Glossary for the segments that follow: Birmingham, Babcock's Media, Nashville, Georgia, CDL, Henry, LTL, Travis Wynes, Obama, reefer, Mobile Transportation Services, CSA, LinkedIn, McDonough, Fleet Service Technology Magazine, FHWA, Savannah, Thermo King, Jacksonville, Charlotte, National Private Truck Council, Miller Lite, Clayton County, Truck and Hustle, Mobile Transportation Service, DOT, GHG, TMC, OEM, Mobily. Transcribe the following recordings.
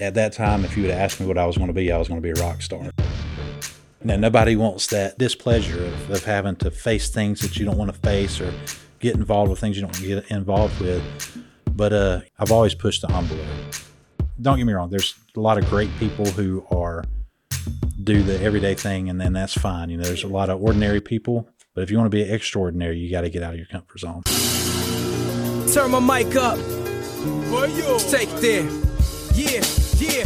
At that time, if you would have asked me what I was going to be a rock star. Now, nobody wants that displeasure of having to face things that you don't want to face or get involved with things you don't want to get involved with. But I've always pushed the envelope. Don't get me wrong. There's a lot of great people who do the everyday thing, and then that's fine. You know, there's a lot of ordinary people. But if you want to be extraordinary, you got to get out of your comfort zone. Turn my mic up. Take there. Yeah. Yeah,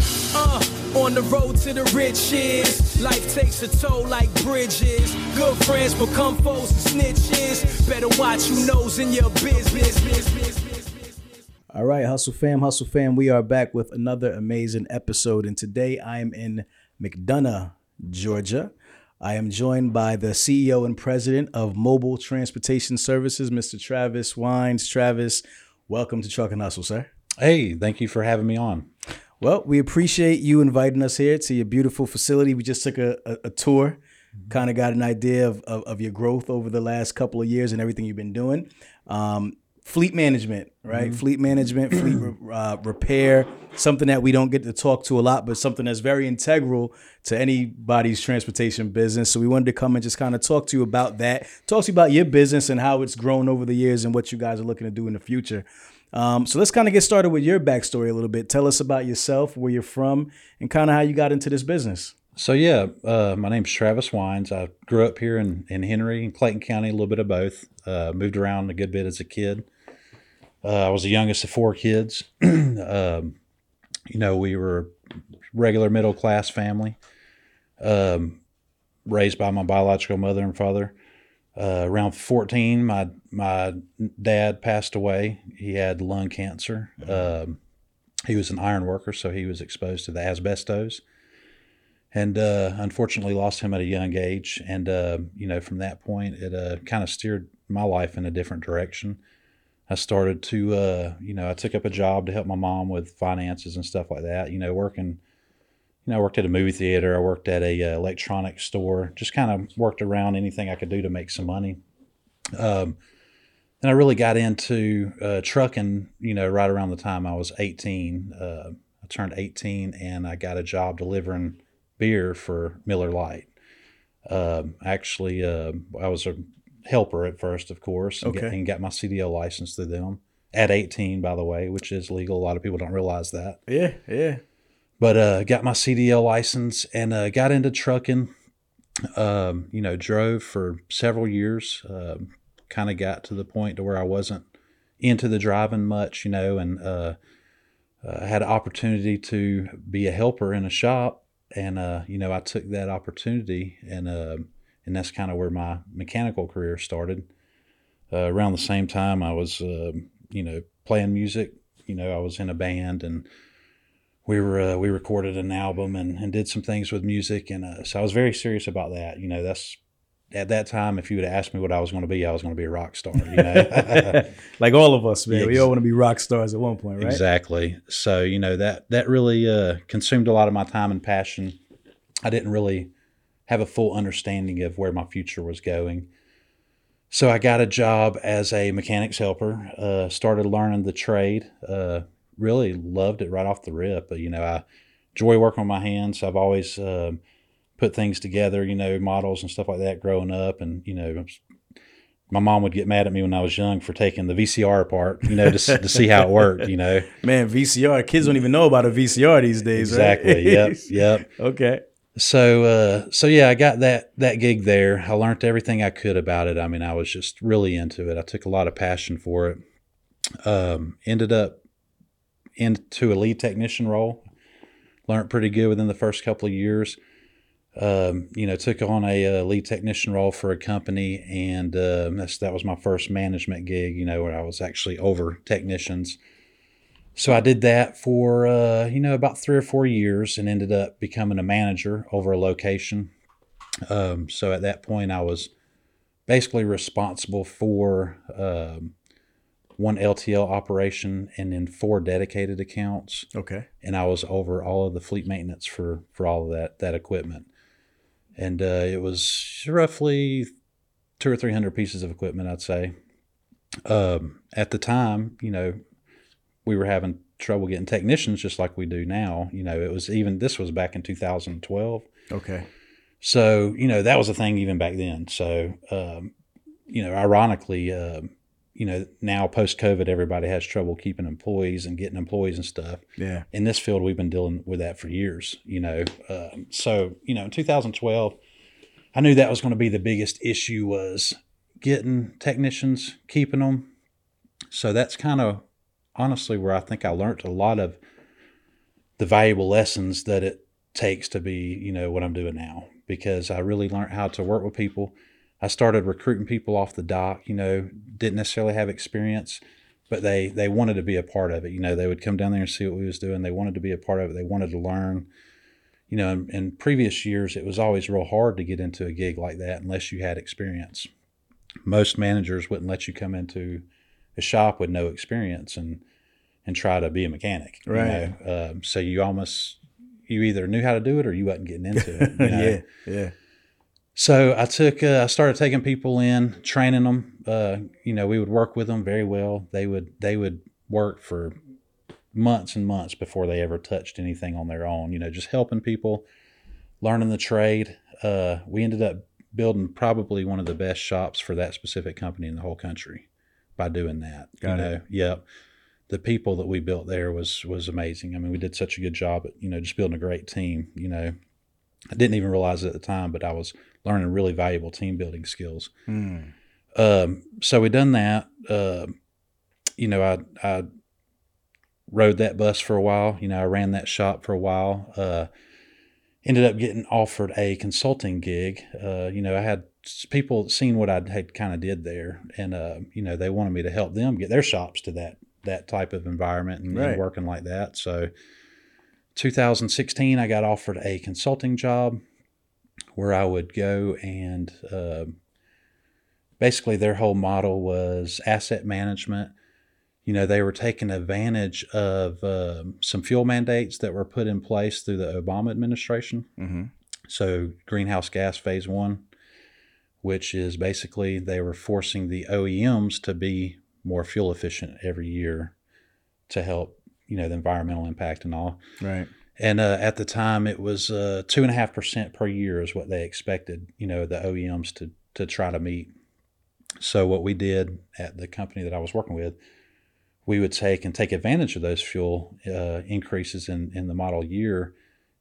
on the road to the riches, life takes a toll like bridges, good friends become foes and snitches, better watch who knows in your business. All right, Hustle Fam, we are back with another amazing episode, and today I am in McDonough, Georgia. I am joined by the CEO and president of Mobile Transportation Services, Mr. Travis Wynes. Travis, welcome to Truck and Hustle, sir. Hey, thank you for having me on. Well, we appreciate you inviting us here to your beautiful facility. We just took a tour, kind of got an idea of your growth over the last couple of years and everything you've been doing. Fleet management, right? Mm-hmm. Fleet management, fleet repair, something that we don't get to talk to a lot, but something that's very integral to anybody's transportation business. So we wanted to come and just kind of talk to you about that, talk to you about your business and how it's grown over the years and what you guys are looking to do in the future. So let's kind of get started with your backstory a little bit. Tell us about yourself, where you're from, and kind of how you got into this business. So yeah, my name's Travis Wynes. I grew up here in Henry, in Clayton County, a little bit of both. Moved around a good bit as a kid. I was the youngest of four kids. You know, we were a regular middle-class family, raised by my biological mother and father. Around 14, my dad passed away. He had lung cancer. He was an iron worker, so he was exposed to the asbestos, and unfortunately lost him at a young age. And you know, from that point, it kind of steered my life in a different direction. I started to, you know, I took up a job to help my mom with finances and stuff like that. You know, working. You know, I worked at a movie theater. I worked at a electronics store. Just kind of worked around anything I could do to make some money. And I really got into trucking, you know, right around the time I was 18. I turned 18 and I got a job delivering beer for Miller Lite. I was a helper at first, of course, and, got my CDL license through them at 18, by the way, which is legal. A lot of people don't realize that. Yeah, yeah. But got my CDL license and got into trucking, you know, drove for several years, kind of got to the point to where I wasn't into the driving much, you know, and I had an opportunity to be a helper in a shop. And, you know, I took that opportunity and that's kind of where my mechanical career started. Around the same time I was, you know, playing music, you know, I was in a band and we recorded an album and did some things with music. And so I was very serious about that. You know, that's at that time, if you would have asked me what I was going to be a rock star, you know, like all of us, man, we all want to be rock stars at one point, right? Exactly. So, you know, that really consumed a lot of my time and passion. I didn't really have a full understanding of where my future was going. So I got a job as a mechanic's helper, started learning the trade, really loved it right off the rip. You know, I enjoy working with my hands. I've always put things together, you know, models and stuff like that growing up. And, you know, my mom would get mad at me when I was young for taking the VCR apart, you know, to see how it worked, you know. Man, VCR, kids don't even know about a VCR these days, exactly. Right? Exactly, yep. Okay. So yeah, I got that gig there. I learned everything I could about it. I mean, I was just really into it. I took a lot of passion for it. Ended up into a lead technician role, learned pretty good within the first couple of years. You know, took on a lead technician role for a company, and that was my first management gig, you know, where I was actually over technicians. So I did that for, about 3 or 4 years and ended up becoming a manager over a location. So at that point, I was basically responsible for one LTL operation and then 4 dedicated accounts. Okay. And I was over all of the fleet maintenance for all of that equipment. And it was roughly 200 or 300 pieces of equipment, I'd say. At the time, we were having trouble getting technicians just like we do now. This was back in 2012. Okay. So, that was a thing even back then. So, ironically, now post-COVID, everybody has trouble keeping employees and getting employees and stuff. Yeah. In this field, we've been dealing with that for years, in 2012, I knew that was going to be the biggest issue was getting technicians, keeping them. So that's kind of honestly where I think I learned a lot of the valuable lessons that it takes to be, what I'm doing now, because I really learned how to work with people. I started recruiting people off the dock, didn't necessarily have experience, but they wanted to be a part of it. They would come down there and see what we was doing. They wanted to be a part of it. They wanted to learn. In previous years, it was always real hard to get into a gig like that unless you had experience. Most managers wouldn't let you come into a shop with no experience and try to be a mechanic. Right. So you either knew how to do it or you wasn't getting into it. Yeah. Yeah. So I started taking people in, training them. We would work with them very well. They would work for months and months before they ever touched anything on their own, just helping people, learning the trade. We ended up building probably one of the best shops for that specific company in the whole country by doing that. Got it. Yeah. The people that we built there was amazing. I mean, we did such a good job at, just building a great team. I didn't even realize it at the time, but I was learning really valuable team building skills. Mm. So we done that. I rode that bus for a while. I ran that shop for a while. Ended up getting offered a consulting gig. I had people seen what I had kind of did there, and they wanted me to help them get their shops to that type of environment and, and working like that. So 2016, I got offered a consulting job where I would go and basically their whole model was asset management. They were taking advantage of some fuel mandates that were put in place through the Obama administration. Mm-hmm. So greenhouse gas phase one, which is basically they were forcing the OEMs to be more fuel efficient every year to help, the environmental impact and all. Right. And at the time it was 2.5% per year is what they expected, the OEMs to try to meet. So what we did at the company that I was working with, we would take advantage of those fuel increases in the model year.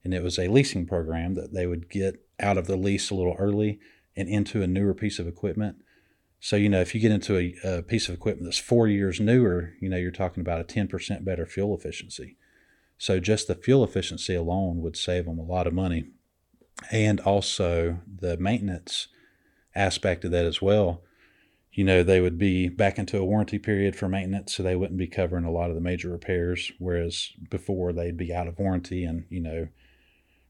And it was a leasing program that they would get out of the lease a little early and into a newer piece of equipment. So, if you get into a piece of equipment that's 4 years newer, you're talking about a 10% better fuel efficiency. So just the fuel efficiency alone would save them a lot of money. And also the maintenance aspect of that as well. They would be back into a warranty period for maintenance, so they wouldn't be covering a lot of the major repairs, whereas before they'd be out of warranty and,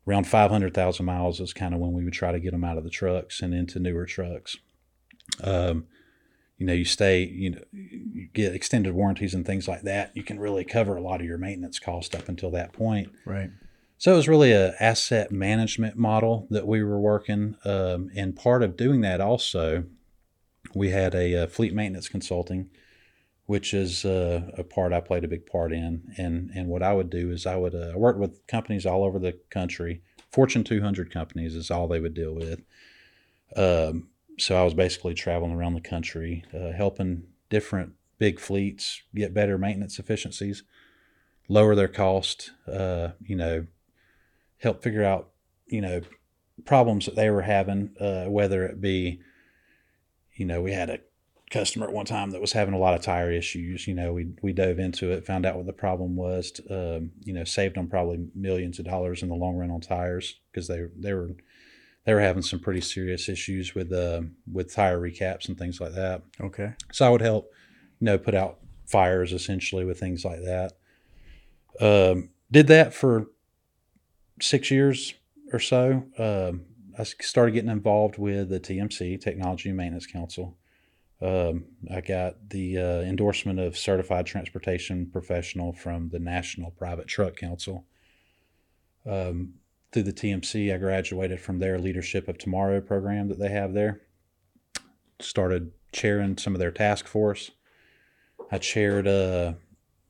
around 500,000 miles is kind of when we would try to get them out of the trucks and into newer trucks. You get extended warranties and things like that. You can really cover a lot of your maintenance cost up until that point. Right. So it was really an asset management model that we were working. And part of doing that also, we had a fleet maintenance consulting, which is a part I played a big part in. And what I would do is I would work with companies all over the country. Fortune 200 companies is all they would deal with. So I was basically traveling around the country, helping different big fleets get better maintenance efficiencies, lower their cost, help figure out, problems that they were having, whether it be, we had a customer at one time that was having a lot of tire issues. We dove into it, found out what the problem was, saved them probably millions of dollars in the long run on tires because they were having some pretty serious issues with tire recaps and things like that. Okay. So I would help, put out fires essentially with things like that. Did that for 6 years or so. I started getting involved with the TMC, Technology and Maintenance Council. I got the endorsement of Certified Transportation Professional from the National Private Truck Council. Through the TMC, I graduated from their Leadership of Tomorrow program that they have there. Started chairing some of their task force. I chaired a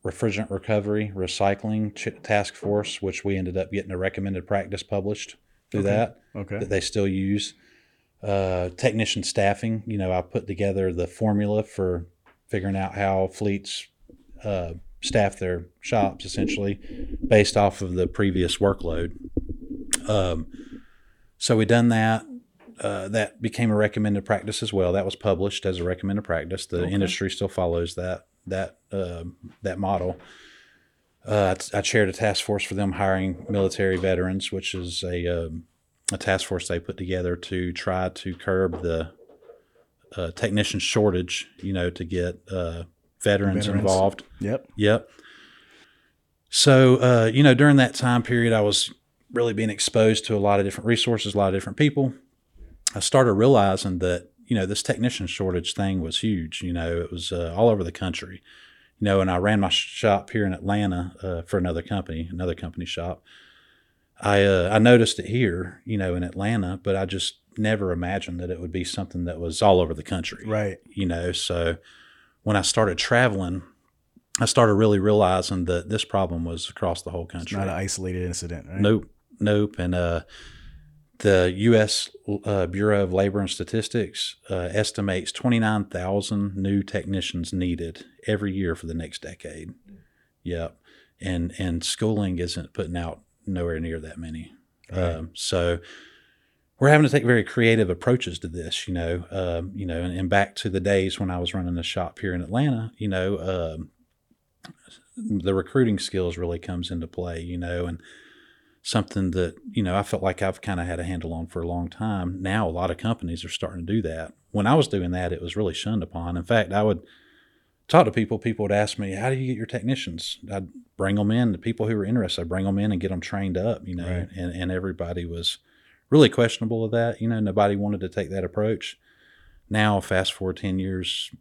refrigerant recovery, recycling task force, which we ended up getting a recommended practice published through that they still use. Technician staffing, you know, I put together the formula for figuring out how fleets staff their shops, essentially, based off of the previous workload. So we done that. That became a recommended practice as well. That was published as a recommended practice. The industry still follows that model. I chaired a task force for them hiring military veterans, which is a task force they put together to try to curb the technician shortage, you know, to get veterans involved. Yep. So, you know, during that time period, I was really being exposed to a lot of different resources, a lot of different people. I started realizing that, you know, this technician shortage thing was huge. You know, it was all over the country, you know, and I ran my shop here in Atlanta for another company shop. I noticed it here, you know, in Atlanta, but I just never imagined that it would be something that was all over the country. Right. You know, so when I started traveling, I started really realizing that this problem was across the whole country. It's not an isolated incident, right? Nope. And, the U.S. Bureau of Labor and Statistics estimates 29,000 new technicians needed every year for the next decade. Yep. And schooling isn't putting out nowhere near that many. Right. So we're having to take very creative approaches to this, you know. And back to the days when I was running a shop here in Atlanta, you know, the recruiting skills really comes into play, you know, and something that, you know, I felt like I've kind of had a handle on for a long time. Now a lot of companies are starting to do that. When I was doing that, it was really shunned upon. In fact, I would talk to people. People would ask me, how do you get your technicians? I'd bring them in. The people who were interested, I'd bring them in and get them trained up, you know. Right. And everybody was really questionable of that. You know, nobody wanted to take that approach. Now, fast forward 10 years,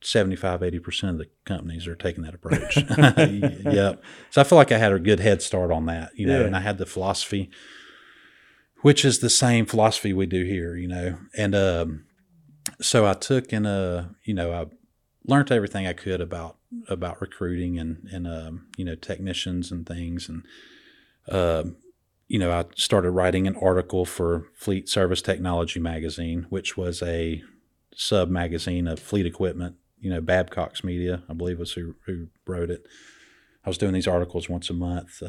75-80% of the companies are taking that approach. Yep. So I feel like I had a good head start on that, you know, and I had the philosophy, which is the same philosophy we do here, you know. And so I took and you know, I learned everything I could about recruiting and you know, technicians and things. And you know, I started writing an article for Fleet Service Technology Magazine, which was a sub magazine of fleet equipment. You know, Babcock's Media, I believe, was who wrote it. I was doing these articles once a month,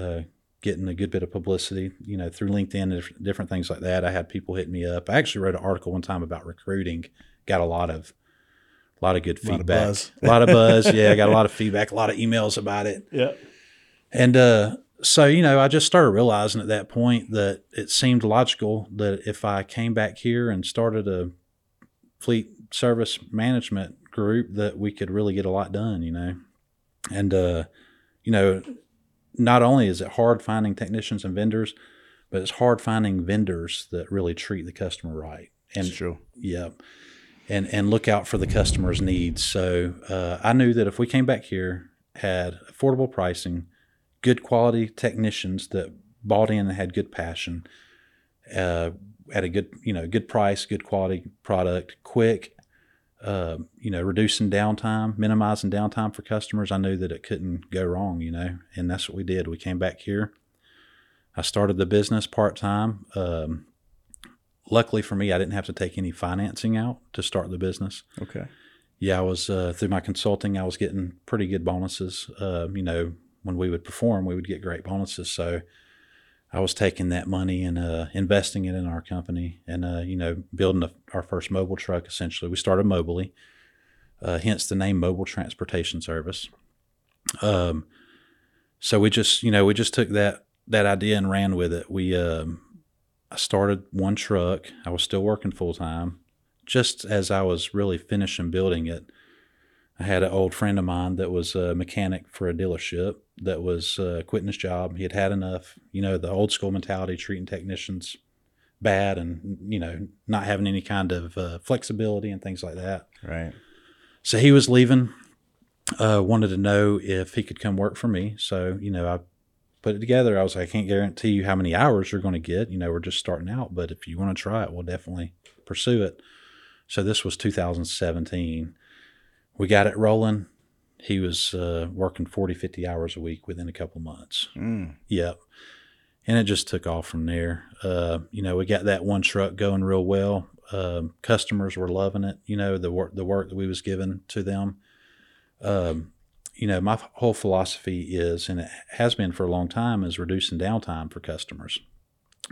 getting a good bit of publicity, you know, through LinkedIn and different things like that. I had people hit me up. I actually wrote an article one time about recruiting. Got a lot of good feedback. A lot of buzz. Yeah, I got a lot of feedback, a lot of emails about it. Yeah. And so, you know, I just started realizing at that point that it seemed logical that if I came back here and started a fleet service management group, that we could really get a lot done, you know. And you know, not only is it hard finding technicians and vendors, but it's hard finding vendors that really treat the customer right. And it's true. Yeah. And look out for the customer's needs. So I knew that if we came back here, had affordable pricing, good quality technicians that bought in and had good passion, at a good, you know, good price, good quality product, quick, you know, reducing downtime, minimizing downtime for customers, I knew that it couldn't go wrong, you know. And that's what we did. We came back here. I started the business part-time. Luckily for me, I didn't have to take any financing out to start the business. Okay. Yeah, I was, through my consulting, I was getting pretty good bonuses. You know, when we would perform, we would get great bonuses. So I was taking that money and investing it in our company and, you know, building our first mobile truck, essentially. We started Mobily, hence the name Mobile Transportation Service. So we just, you know, we just took that idea and ran with it. We I started one truck. I was still working full-time. Just as I was really finishing building it, I had an old friend of mine that was a mechanic for a dealership that was quitting his job. He had had enough, you know, the old school mentality, treating technicians bad and, you know, not having any kind of flexibility and things like that. Right. So he was leaving, wanted to know if he could come work for me. So, you know, I put it together. I was like, I can't guarantee you how many hours you're going to get. You know, we're just starting out, but if you want to try it, we'll definitely pursue it. So this was 2017. We got it rolling. He was working 40, 50 hours a week within a couple months. Mm. Yep. And it just took off from there. You know, we got that one truck going real well. Customers were loving it, you know, the work that we was giving to them. You know, my whole philosophy is, and it has been for a long time, is reducing downtime for customers.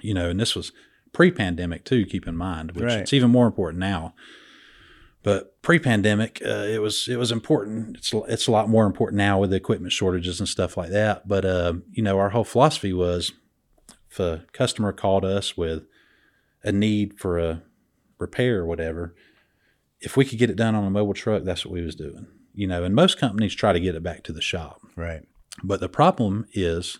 You know, and this was pre-pandemic too, keep in mind, which right. It's even more important now. But pre-pandemic, it was important. It's a lot more important now with the equipment shortages and stuff like that. But, you know, our whole philosophy was if a customer called us with a need for a repair or whatever, if we could get it done on a mobile truck, that's what we was doing. You know, and most companies try to get it back to the shop. Right. But the problem is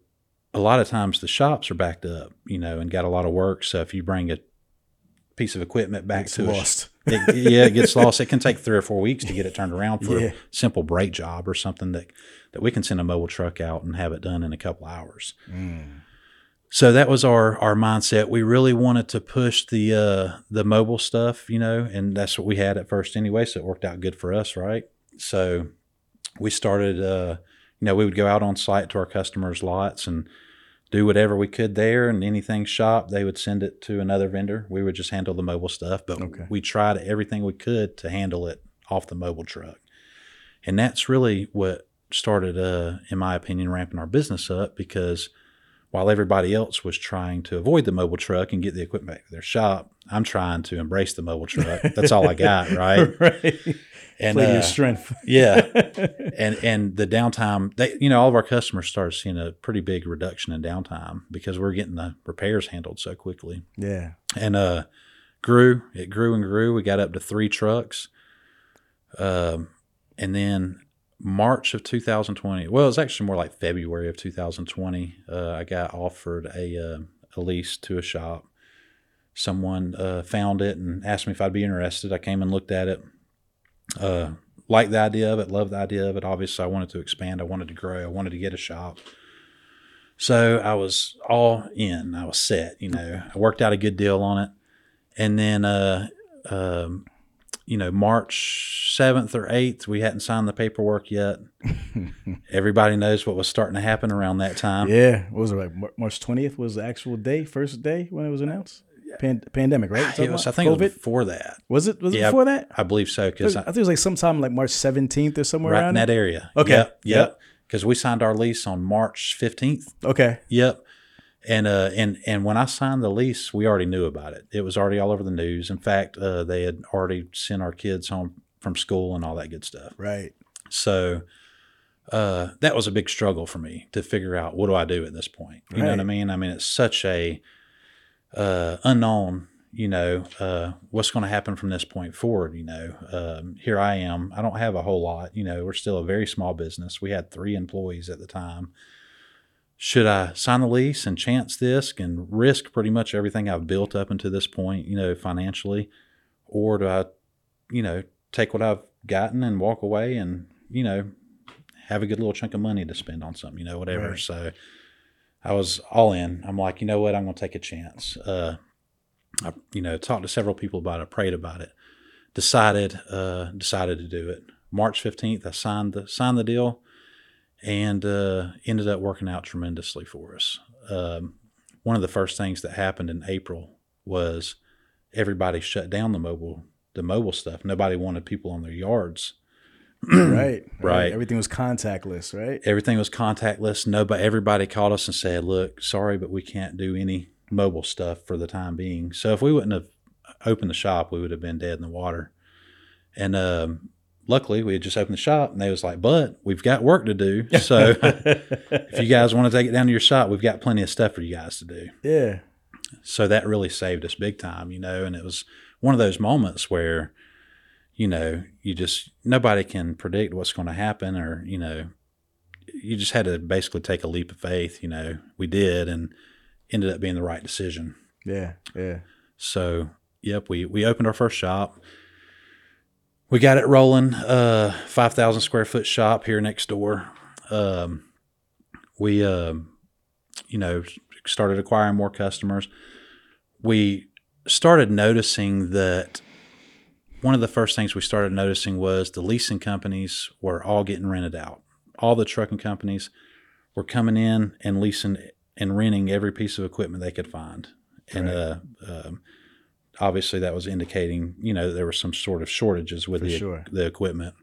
a lot of times the shops are backed up, you know, and got a lot of work. So if you bring a piece of equipment back to us, it gets lost. It can take 3 or 4 weeks to get it turned around for a simple brake job or something that we can send a mobile truck out and have it done in a couple hours. Mm. So that was our mindset. We really wanted to push the mobile stuff, you know, and that's what we had at first anyway. So it worked out good for us, right? So we started, you know, we would go out on site to our customers' lots and do whatever we could there, and anything shop, they would send it to another vendor. We would just handle the mobile stuff, but we tried everything we could to handle it off the mobile truck. And that's really what started, in my opinion, ramping our business up, because while everybody else was trying to avoid the mobile truck and get the equipment back to their shop, I'm trying to embrace the mobile truck. That's all I got, right? Right. And play to your strength. Yeah. And the downtime, you know, all of our customers started seeing a pretty big reduction in downtime because we're getting the repairs handled so quickly. Yeah. And it grew and grew. We got up to 3 trucks. And then March of 2020, well, it's actually more like February of 2020, I got offered a lease to a shop. Someone found it and asked me if I'd be interested. I came and looked at it. Liked the idea of it, loved the idea of it. Obviously, I wanted to expand. I wanted to grow. I wanted to get a shop. So I was all in. I was set, you know. I worked out a good deal on it. And then, you know, March 7th or 8th, we hadn't signed the paperwork yet. Everybody knows what was starting to happen around that time. Yeah. What was it, like March 20th was the actual day, first day when it was announced? Pandemic, right? I think COVID? It was before that. Was it before that? I believe so. Because I think it was like sometime like March 17th or somewhere right around in that area. Okay. Yep. Because we signed our lease on March 15th. Okay. Yep. And when I signed the lease, we already knew about it. It was already all over the news. In fact, they had already sent our kids home from school and all that good stuff. Right. So that was a big struggle for me to figure out, what do I do at this point? You know what I mean? It's such a unknown, you know, what's going to happen from this point forward, you know. Here I am. I don't have a whole lot. You know, we're still a very small business. We had 3 employees at the time. Should I sign the lease and chance this and risk pretty much everything I've built up until this point, you know, financially? Or do I, you know, take what I've gotten and walk away and, you know, have a good little chunk of money to spend on something, you know, whatever. Right. So I was all in. I'm like, you know what? I'm going to take a chance. I, you know, talked to several people about it, prayed about it, decided to do it. March 15th, I signed the deal, and ended up working out tremendously for us. One of the first things that happened in April was everybody shut down the mobile stuff. Nobody wanted people on their yards Right. Everything was contactless, right? Everything was contactless. Nobody, everybody called us and said, look, sorry, but we can't do any mobile stuff for the time being. So if we wouldn't have opened the shop, we would have been dead in the water. And luckily, we had just opened the shop, and they was like, but we've got work to do. So if you guys want to take it down to your shop, we've got plenty of stuff for you guys to do. Yeah. So that really saved us big time, you know, and it was one of those moments where, you know, you just, nobody can predict what's going to happen, or, you know, you just had to basically take a leap of faith, you know. We did, and ended up being the right decision. Yeah, yeah. So, yep, we opened our first shop. We got it rolling, 5,000 square foot shop here next door. You know, started acquiring more customers. We started noticing that one of the first things we started noticing was the leasing companies were all getting rented out. All the trucking companies were coming in and leasing and renting every piece of equipment they could find. And, obviously, that was indicating, you know, there were some sort of shortages with the equipment.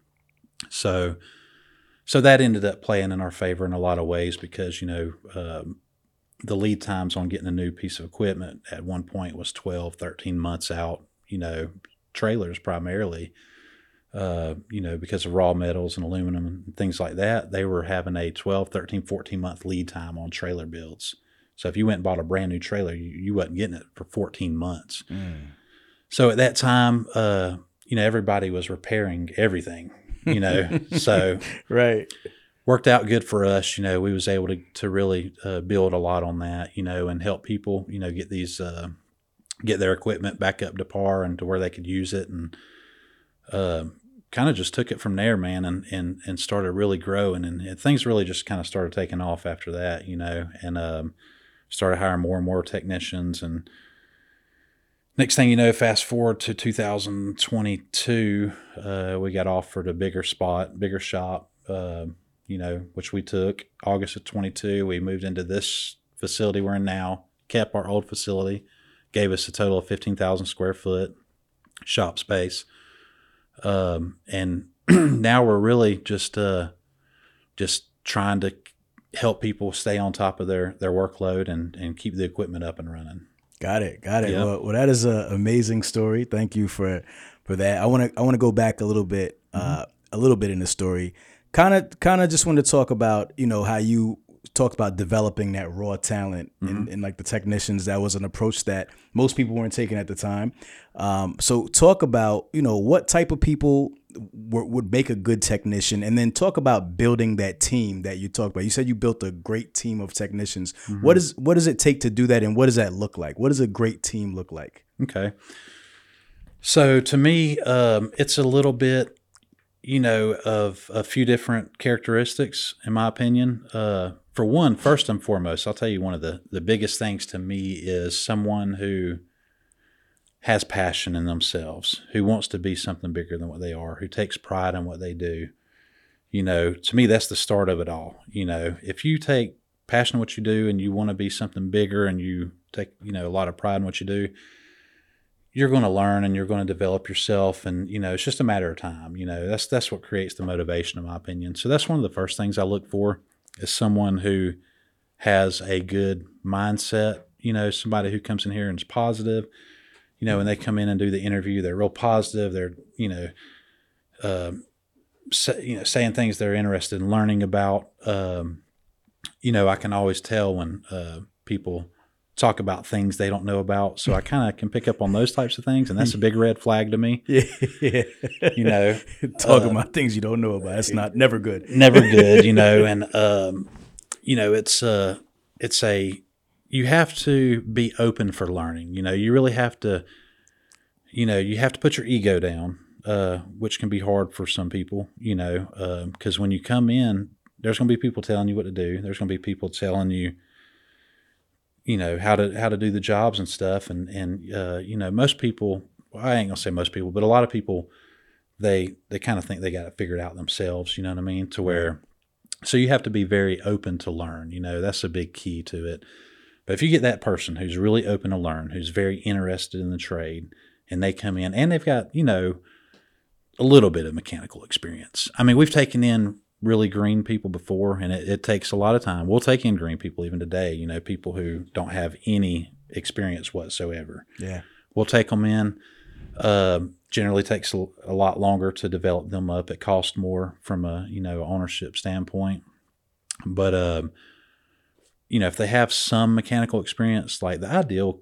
So that ended up playing in our favor in a lot of ways because, you know, the lead times on getting a new piece of equipment at one point was 12, 13 months out, you know, trailers primarily, you know, because of raw metals and aluminum and things like that. They were having a 12, 13, 14-month lead time on trailer builds. So if you went and bought a brand new trailer, you wasn't getting it for 14 months. Mm. So at that time, you know, everybody was repairing everything, you know, so right, worked out good for us. You know, we was able to really build a lot on that, you know, and help people, you know, get these, get their equipment back up to par and to where they could use it. And kind of just took it from there, man, and started really growing. And things really just kind of started taking off after that, you know, and, started hiring more and more technicians, and next thing you know, fast forward to 2022, we got offered a bigger spot, bigger shop, you know, which we took. August of 22, we moved into this facility we're in now, kept our old facility, gave us a total of 15,000 square foot shop space. And now we're really just trying to help people stay on top of their workload and keep the equipment up and running. Got it. Yep. Well, that is an amazing story. Thank you for that. I want to go back a little bit in the story. Kind of just want to talk about, you know, how you talked about developing that raw talent and like the technicians. That was an approach that most people weren't taking at the time. So talk about, you know, what type of people would make a good technician, and then talk about building that team that you talked about. You said you built a great team of technicians. Mm-hmm. What does it take to do that, and what does that look like? What does a great team look like? Okay. So to me, it's a little bit, you know, of a few different characteristics, in my opinion. For one, first and foremost, I'll tell you one of the biggest things to me is someone who has passion in themselves, who wants to be something bigger than what they are, who takes pride in what they do. You know, to me, that's the start of it all. You know, if you take passion in what you do and you want to be something bigger and you take, you know, a lot of pride in what you do, you're going to learn and you're going to develop yourself. And, you know, it's just a matter of time. You know, that's what creates the motivation, in my opinion. So that's one of the first things I look for, is someone who has a good mindset. You know, somebody who comes in here and is positive. You know, when they come in and do the interview, they're real positive. They're, you know, saying things they're interested in learning about. You know, I can always tell when people talk about things they don't know about. So I kind of can pick up on those types of things. And that's a big red flag to me. Yeah. You know, talking about things you don't know about. That's never good. Never good, you know. And, you know, you have to be open for learning. You know, you really have to, you know, you have to put your ego down, which can be hard for some people, you know, because when you come in, there's going to be people telling you what to do. There's going to be people telling you, you know, how to do the jobs and stuff. And you know, most people, well, I ain't going to say most people, but a lot of people, they kind of think they got it figured out themselves, you know what I mean, to where, so you have to be very open to learn. You know, that's a big key to it. But if you get that person who's really open to learn, who's very interested in the trade, and they come in and they've got, you know, a little bit of mechanical experience. I mean, we've taken in really green people before, and it takes a lot of time. We'll take in green people even today, you know, people who don't have any experience whatsoever. Yeah. We'll take them in. Generally takes a lot longer to develop them up. It costs more from a, you know, ownership standpoint. But, you know, if they have some mechanical experience, like the ideal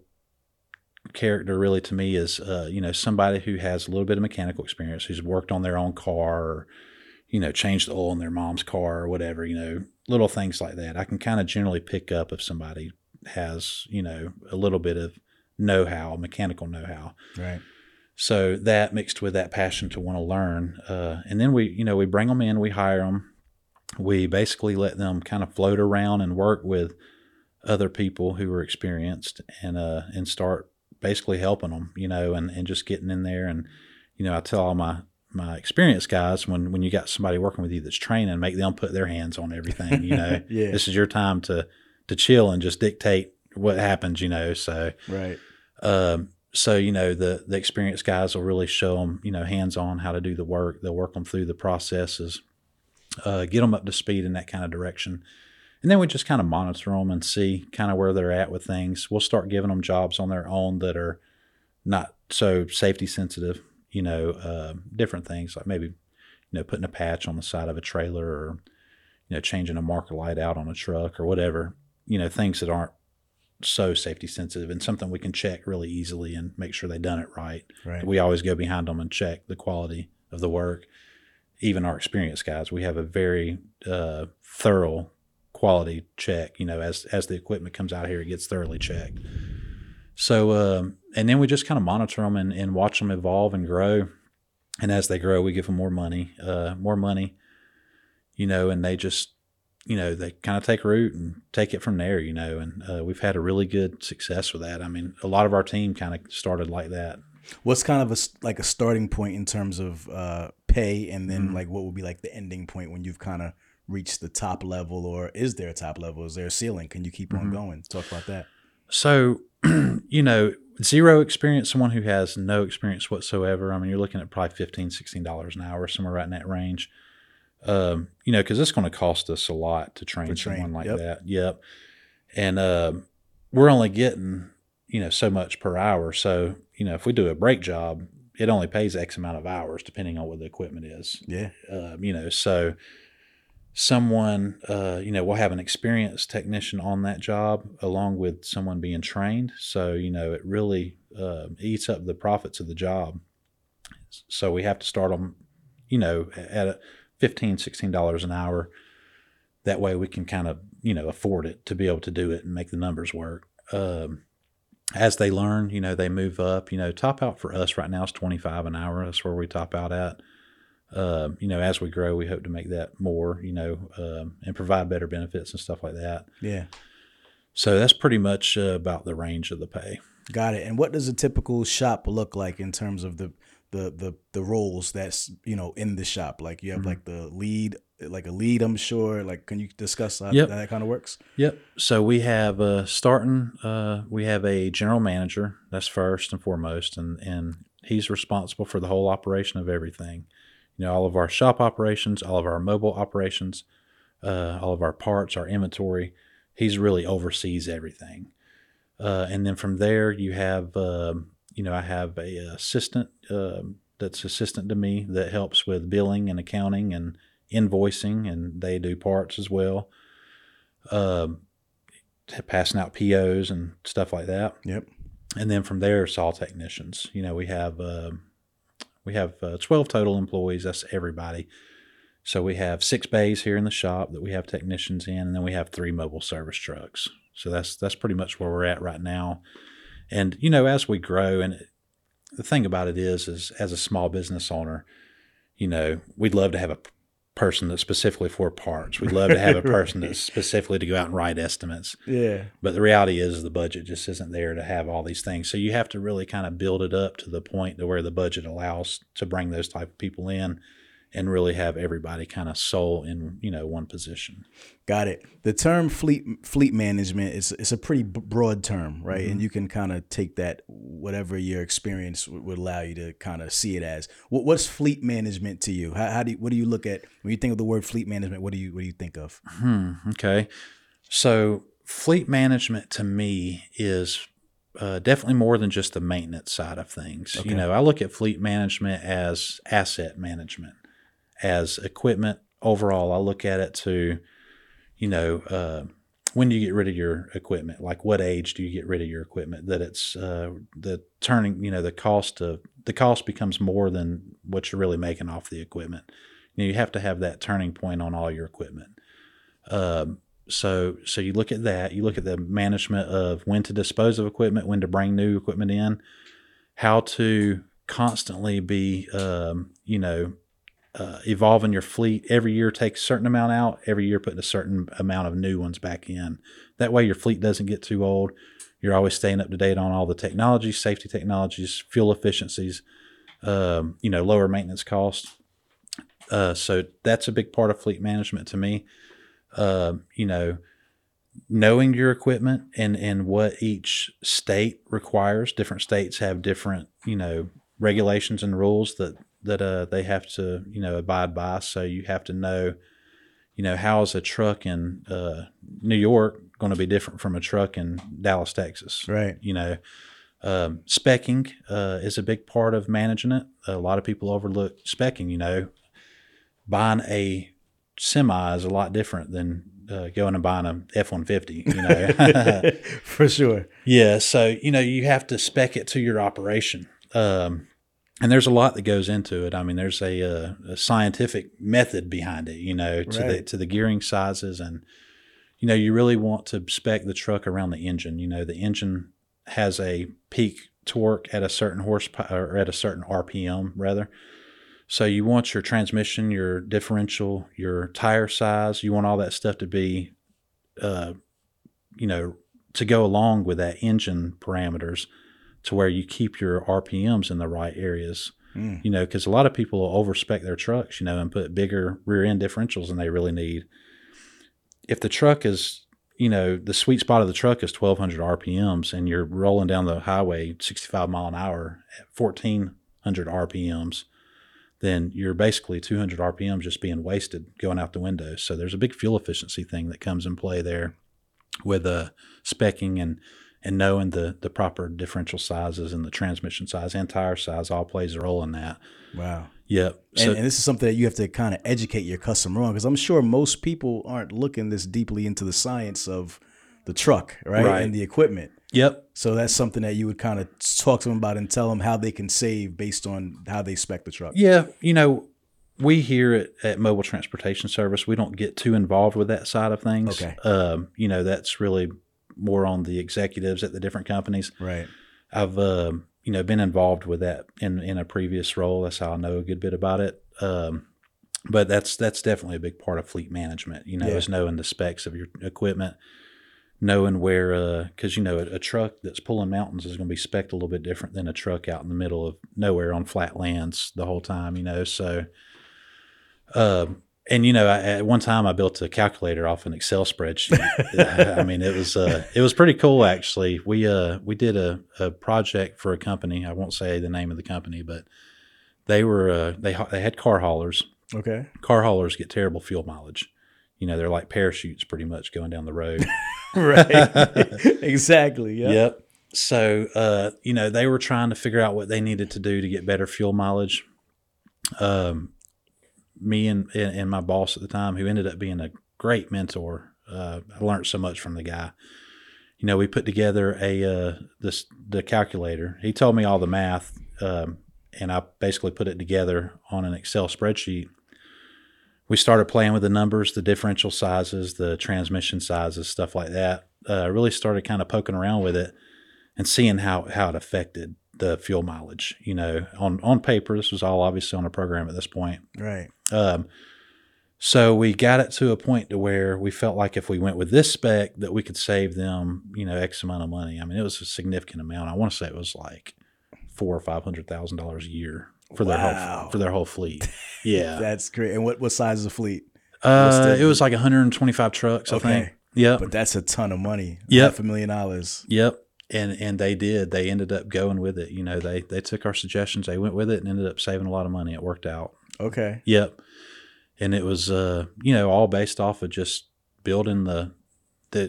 character really to me is, you know, somebody who has a little bit of mechanical experience, who's worked on their own car or, you know, changed the oil in their mom's car or whatever, you know, little things like that. I can kind of generally pick up if somebody has, you know, a little bit of know-how, mechanical know-how. Right. So that mixed with that passion to want to learn. And then we, you know, we bring them in, we hire them. We basically let them kind of float around and work with other people who are experienced and start basically helping them, you know, and just getting in there. And, you know, I tell all my experienced guys, when you got somebody working with you that's training, make them put their hands on everything, you know. Yeah. This is your time to chill and just dictate what happens, you know. So right. So, you know, the experienced guys will really show them, you know, hands-on how to do the work. They'll work them through the processes, get them up to speed in that kind of direction. And then we just kind of monitor them and see kind of where they're at with things. We'll start giving them jobs on their own that are not so safety sensitive, you know, different things like maybe, you know, putting a patch on the side of a trailer or, you know, changing a marker light out on a truck or whatever, you know, things that aren't so safety sensitive and something we can check really easily and make sure they've done it right. Right. We always go behind them and check the quality of the work. Even our experienced guys, we have a very thorough quality check. You know, as the equipment comes out here, it gets thoroughly checked. So, and then we just kind of monitor them and watch them evolve and grow. And as they grow, we give them more money, you know, and they just, you know, they kind of take root and take it from there, you know, and we've had a really good success with that. I mean, a lot of our team kind of started like that. What's kind of a starting point in terms of pay, and then like what would be like the ending point when you've kind of reached the top level, or is there a top level? Is there a ceiling? Can you keep on going? Talk about that. So, you know, zero experience, someone who has no experience whatsoever. I mean, you're looking at probably $15, $16 an hour, somewhere right in that range. You know, because it's going to cost us a lot to train someone like that. Yep. And we're only getting, you know, so much per hour. So, you know, if we do a brake job, it only pays X amount of hours depending on what the equipment is. Yeah. You know, so someone, you know, we'll have an experienced technician on that job along with someone being trained. So, you know, it really eats up the profits of the job. So we have to start them, you know, at a $15, $16 an hour. That way we can kind of, you know, afford it to be able to do it and make the numbers work. As they learn, you know, they move up. You know, top out for us right now is $25 an hour. That's where we top out at. You know, as we grow, we hope to make that more, you know, and provide better benefits and stuff like that. Yeah. So that's pretty much about the range of the pay. Got it. And what does a typical shop look like in terms of the roles that's, you know, in the shop? Like you have like the lead, like a lead, I'm sure. Like, can you discuss how that kind of works? Yep. So we have we have a general manager. That's first and foremost. And he's responsible for the whole operation of everything. You know, all of our shop operations, all of our mobile operations, all of our parts, our inventory. He's really oversees everything. And then from there you have, you know, I have a assistant that's assistant to me that helps with billing and accounting and invoicing, and they do parts as well, passing out POs and stuff like that. Yep. And then from there, it's all technicians. You know, we have 12 total employees. That's everybody. So we have 6 bays here in the shop that we have technicians in, and then we have 3 mobile service trucks. So that's pretty much where we're at right now. And, you know, as we grow, and the thing about it is as a small business owner, you know, we'd love to have a person that's specifically for parts. We'd love to have a person that's specifically to go out and write estimates. Yeah. But the reality is the budget just isn't there to have all these things. So you have to really kind of build it up to the point to where the budget allows to bring those type of people in and really have everybody kind of sole in, you know, one position. Got it. The term fleet management is a pretty broad term, right? Mm-hmm. And you can kind of take that, whatever your experience would allow you to kind of see it as. What's fleet management to you? What do you look at when you think of the word fleet management? What do you think of? Okay. So fleet management to me is definitely more than just the maintenance side of things. Okay. You know, I look at fleet management as asset management, as equipment overall. I look at it to, you know, when do you get rid of your equipment? Like, what age do you get rid of your equipment? That it's the cost becomes more than what you're really making off the equipment. You know, you have to have that turning point on all your equipment. So you look at that, you look at the management of when to dispose of equipment, when to bring new equipment in, how to constantly be, evolving your fleet. Every year take a certain amount out, every year putting a certain amount of new ones back in. That way your fleet doesn't get too old. You're always staying up to date on all the technologies, safety technologies, fuel efficiencies, lower maintenance costs. So that's a big part of fleet management to me. Knowing your equipment and what each state requires. Different states have different, regulations and rules that they have to, abide by. So you have to know, how is a truck in New York going to be different from a truck in Dallas, Texas? Right. Speccing is a big part of managing it. A lot of people overlook speccing. Buying a semi is a lot different than going and buying a F-150, For sure. Yeah. So, you have to spec it to your operation. And there's a lot that goes into it. I mean, there's a scientific method behind it, to the gearing sizes. And, you really want to spec the truck around the engine. The engine has a peak torque at a certain horsepower, or at a certain RPM rather. So you want your transmission, your differential, your tire size, you want all that stuff to be, to go along with that engine parameters to where you keep your RPMs in the right areas, because a lot of people overspec their trucks, and put bigger rear end differentials than they really need. If the truck is, the sweet spot of the truck is 1,200 RPMs and you're rolling down the highway 65 mile an hour at 1,400 RPMs, then you're basically 200 RPMs just being wasted going out the window. So there's a big fuel efficiency thing that comes in play there with speccing and knowing the proper differential sizes and the transmission size and tire size all plays a role in that. Wow. Yeah. So, and this is something that you have to kind of educate your customer on, because I'm sure most people aren't looking this deeply into the science of the truck, right? And the equipment. Yep. So that's something that you would kind of talk to them about and tell them how they can save based on how they spec the truck. Yeah. We here at Mobile Transportation Service, we don't get too involved with that side of things. Okay. That's really more on the executives at the different companies. Right. I've, been involved with that in a previous role. That's how I know a good bit about it. But that's definitely a big part of fleet management, is knowing the specs of your equipment. Knowing where, because a truck that's pulling mountains is going to be spec'd a little bit different than a truck out in the middle of nowhere on flat lands the whole time, So, at one time I built a calculator off an Excel spreadsheet. I mean, it was pretty cool actually. We did a project for a company. I won't say the name of the company, but they were they had car haulers. Okay, car haulers get terrible fuel mileage. They're like parachutes pretty much going down the road. Right. Exactly. Yeah. Yep. So, they were trying to figure out what they needed to do to get better fuel mileage. Me and my boss at the time, who ended up being a great mentor, I learned so much from the guy. We put together the calculator. He told me all the math, and I basically put it together on an Excel spreadsheet. We started playing with the numbers, the differential sizes, the transmission sizes, stuff like that. Really started kind of poking around with it and seeing how it affected the fuel mileage. On paper, this was all obviously on a program at this point. Right. So we got it to a point to where we felt like if we went with this spec that we could save them, X amount of money. I mean, it was a significant amount. I want to say it was like $400,000 or $500,000 a year for their whole fleet. Yeah, that's great. And what size is the fleet? It was like 125 trucks, I think. Yeah, but that's a ton of money. Yep. $500,000. Yep. And they did. They ended up going with it. You know, they took our suggestions. They went with it and ended up saving a lot of money. It worked out. Okay. Yep. And it was, you know, all based off of just building the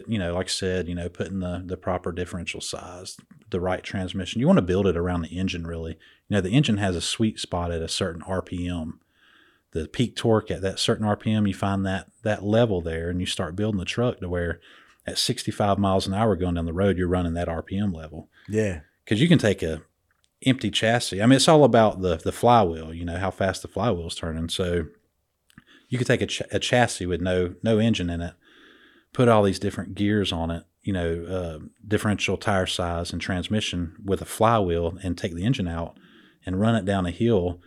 you know, like I said, you know, putting the proper differential size, the right transmission. You want to build it around the engine, really. You know, the engine has a sweet spot at a certain RPM. The peak torque at that certain RPM, you find that level there, and you start building the truck to where at 65 miles an hour going down the road, you're running that RPM level. Yeah. Because you can take a empty chassis. I mean, it's all about the flywheel, you know, how fast the flywheel is turning. So you could take a chassis with no engine in it, put all these different gears on it, you know, differential tire size and transmission with a flywheel, and take the engine out and run it down a hill.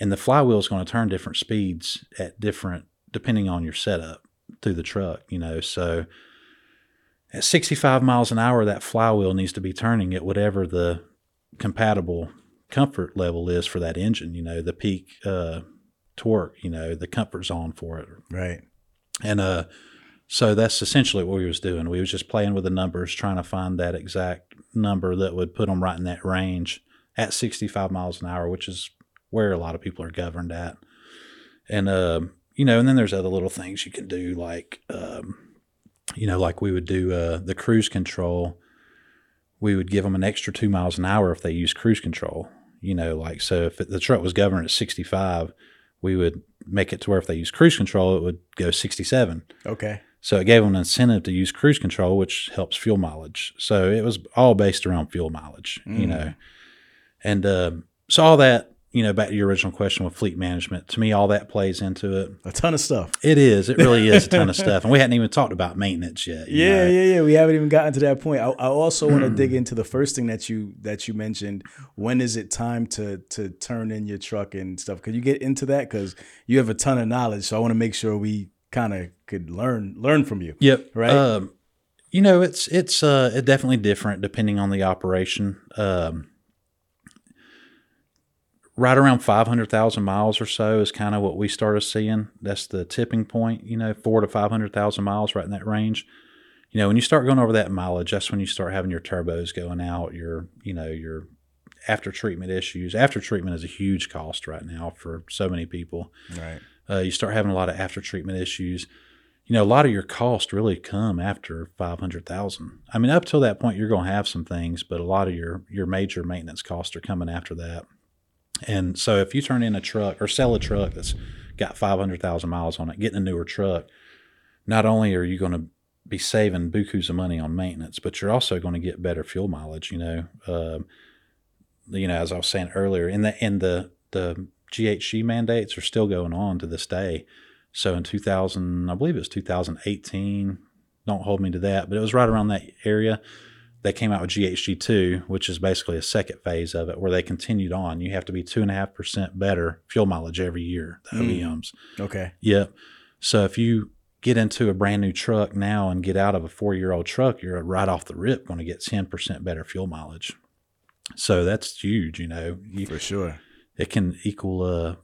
And the flywheel is going to turn different speeds at different, depending on your setup through the truck, you know. So at 65 miles an hour, that flywheel needs to be turning at whatever the compatible comfort level is for that engine, you know, the peak torque, you know, the comfort zone for it. Right. And so that's essentially what we was doing. We was just playing with the numbers, trying to find that exact number that would put them right in that range at 65 miles an hour, which is where a lot of people are governed at. And, you know, and then there's other little things you can do, like, you know, like we would do the cruise control. We would give them an extra 2 miles an hour if they use cruise control, you know, like, so if the truck was governed at 65, we would make it to where if they use cruise control, it would go 67. Okay. So it gave them an incentive to use cruise control, which helps fuel mileage. So it was all based around fuel mileage, you know. And so all that, you know, back to your original question with fleet management, to me, all that plays into it. A ton of stuff. It is. It really is a ton of stuff. And we hadn't even talked about maintenance yet. Yeah. We haven't even gotten to that point. I also want to dig into the first thing that you mentioned. When is it time to turn in your truck and stuff? Could you get into that? Because you have a ton of knowledge. So I want to make sure we kind of could learn from you. Yep. Right. You know, it's definitely different depending on the operation. Right around 500,000 miles or so is kind of what we started seeing. That's the tipping point, you know, 400,000 to 500,000 miles, right in that range. You know, when you start going over that mileage, that's when you start having your turbos going out, your after treatment issues. After treatment is a huge cost right now for so many people. Right. You start having a lot of after treatment issues. You know, a lot of your costs really come after 500,000. I mean, up till that point, you're going to have some things, but a lot of your major maintenance costs are coming after that. And so if you turn in a truck or sell a truck that's got 500,000 miles on it, getting a newer truck, not only are you going to be saving bukus of money on maintenance, but you're also going to get better fuel mileage, you know. You know, as I was saying earlier, the GHG mandates are still going on to this day. So in 2018, don't hold me to that, but it was right around that area. They came out with GHG2, which is basically a second phase of it, where they continued on. You have to be 2.5% better fuel mileage every year, the OEMs. Okay. Yep. So if you get into a brand new truck now and get out of a 4-year-old truck, you're right off the rip going to get 10% better fuel mileage. So that's huge, you know. For sure. It can equal,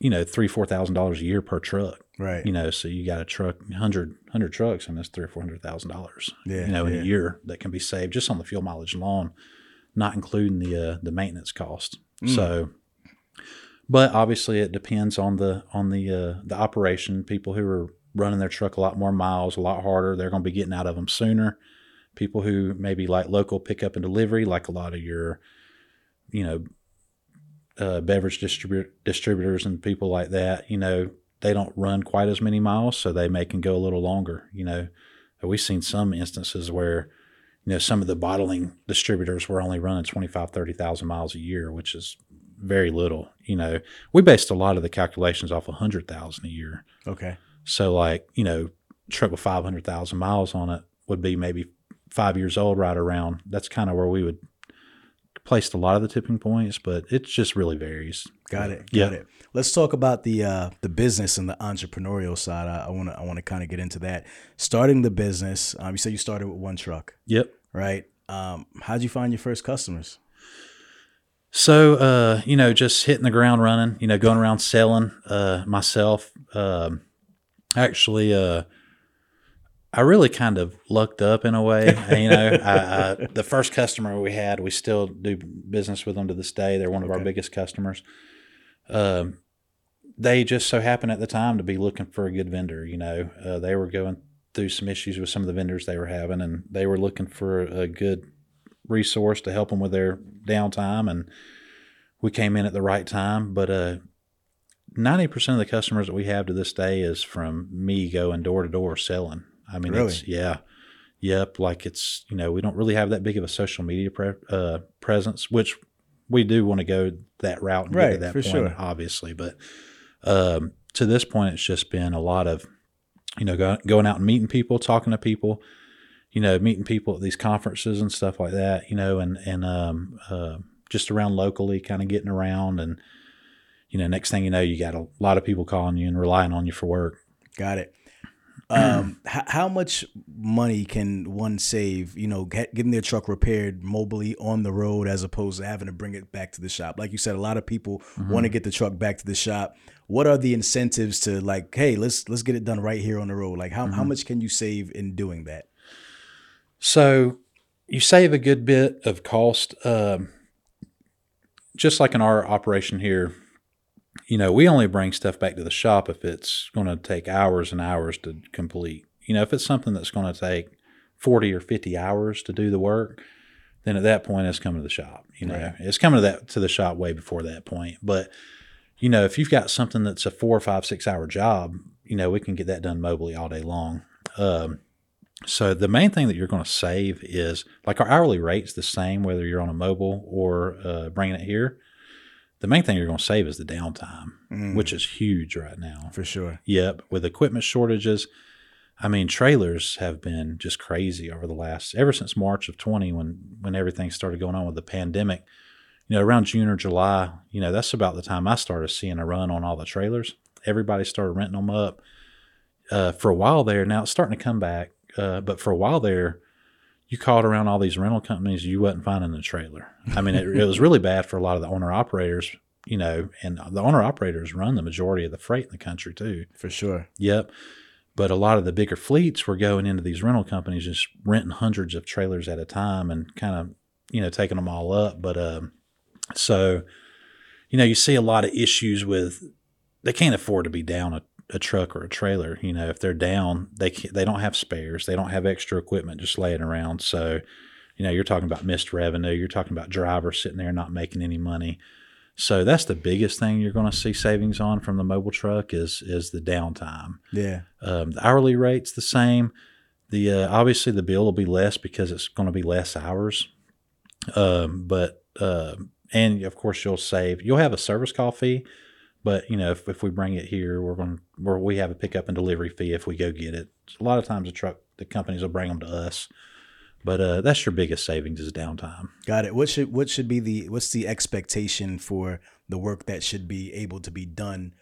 you know, $3,000, $4,000 a year per truck. Right. You know, so you got a truck, 100 trucks, and that's $300,000 or $400,000, yeah, you know, in a year that can be saved just on the fuel mileage alone, not including the maintenance cost. So, but obviously it depends on the operation. People who are running their truck a lot more miles, a lot harder, they're going to be getting out of them sooner. People who maybe like local pickup and delivery, like a lot of your, you know, beverage distributors and people like that, you know, they don't run quite as many miles, so they may can go a little longer. You know, we've seen some instances where, you know, some of the bottling distributors were only running 25,000, 30,000 miles a year, which is very little. You know, we based a lot of the calculations off 100,000 a year. Okay. So like, you know, truck with 500,000 miles on it would be maybe 5 years old right around. That's kind of where we would place a lot of the tipping points, but it just really varies. Got it. Let's talk about the business and the entrepreneurial side. I want to kind of get into that. Starting the business, you said you started with one truck. Yep. Right. How'd you find your first customers? So, you know, just hitting the ground running, you know, going around selling myself. Actually, I really kind of lucked up in a way. You know, I, the first customer we had, we still do business with them to this day. They're one of our biggest customers. They just so happened at the time to be looking for a good vendor. You know, they were going through some issues with some of the vendors they were having, and they were looking for a good resource to help them with their downtime. And we came in at the right time. But 90% of the customers that we have to this day is from me going door to door selling. I mean, really? It's, yeah. Yep. Like it's, you know, we don't really have that big of a social media presence, which we do want to go that route and get to that point, sure. Obviously. But to this point, it's just been a lot of, you know, going out and meeting people, talking to people, you know, meeting people at these conferences and stuff like that, you know, and just around locally, kind of getting around. And, you know, next thing you know, you got a lot of people calling you and relying on you for work. Got it. How much money can one save, you know, getting their truck repaired mobily on the road as opposed to having to bring it back to the shop? Like you said, a lot of people want to get the truck back to the shop. What are the incentives to, like, hey, let's get it done right here on the road? Like how much can you save in doing that? So you save a good bit of cost. Just like in our operation here, you know, we only bring stuff back to the shop if it's going to take hours and hours to complete. You know, if it's something that's going to take 40 or 50 hours to do the work, then at that point it's coming to the shop. You know, it's coming to the shop way before that point. But, you know, if you've got something that's a 4, 5, 6 hour job, you know, we can get that done mobily all day long. So the main thing that you're going to save is, like, our hourly rate's the same whether you're on a mobile or bringing it here. The main thing you're going to save is the downtime, which is huge right now. For sure. Yep. With equipment shortages, I mean, trailers have been just crazy ever since March of 20, when everything started going on with the pandemic. You know, around June or July, you know, that's about the time I started seeing a run on all the trailers. Everybody started renting them up for a while there. Now it's starting to come back, but for a while there, you called around all these rental companies, you wasn't finding a trailer. I mean, it was really bad for a lot of the owner-operators, you know, and the owner-operators run the majority of the freight in the country too. For sure. Yep. But a lot of the bigger fleets were going into these rental companies, just renting hundreds of trailers at a time and kind of, you know, taking them all up. But so, you know, you see a lot of issues with they can't afford to be down a truck or a trailer. You know, if they're down, they don't have spares, they don't have extra equipment just laying around. So, you know, you're talking about missed revenue, you're talking about drivers sitting there not making any money. So that's the biggest thing you're going to see savings on from the mobile truck is the downtime. Yeah. The hourly rate's the same. The obviously the bill will be less because it's going to be less hours. And of course you'll have a service call fee. But, you know, if we bring it here, we have a pickup and delivery fee if we go get it. So a lot of times the companies will bring them to us. But that's your biggest savings is downtime. Got it. What should be what's the expectation for the work that should be able to be done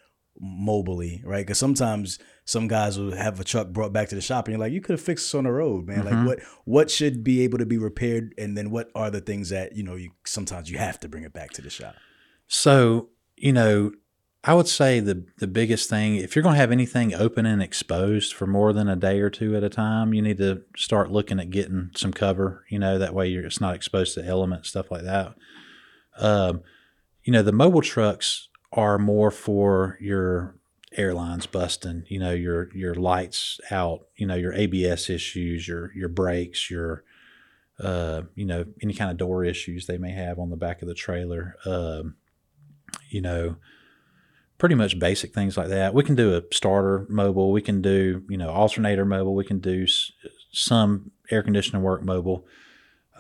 mobily, right? Because sometimes some guys will have a truck brought back to the shop and you're like, you could have fixed this on the road, man. Like what should be able to be repaired, and then what are the things that, you know, sometimes you have to bring it back to the shop? So, you know, I would say the biggest thing, if you're going to have anything open and exposed for more than a day or two at a time, you need to start looking at getting some cover, you know, that way it's not exposed to elements, stuff like that. You know, the mobile trucks are more for your airlines busting, you know, your lights out, you know, your ABS issues, your brakes, your, you know, any kind of door issues they may have on the back of the trailer, you know, pretty much basic things like that. We can do a starter mobile. We can do, you know, alternator mobile. We can do some air conditioning work mobile.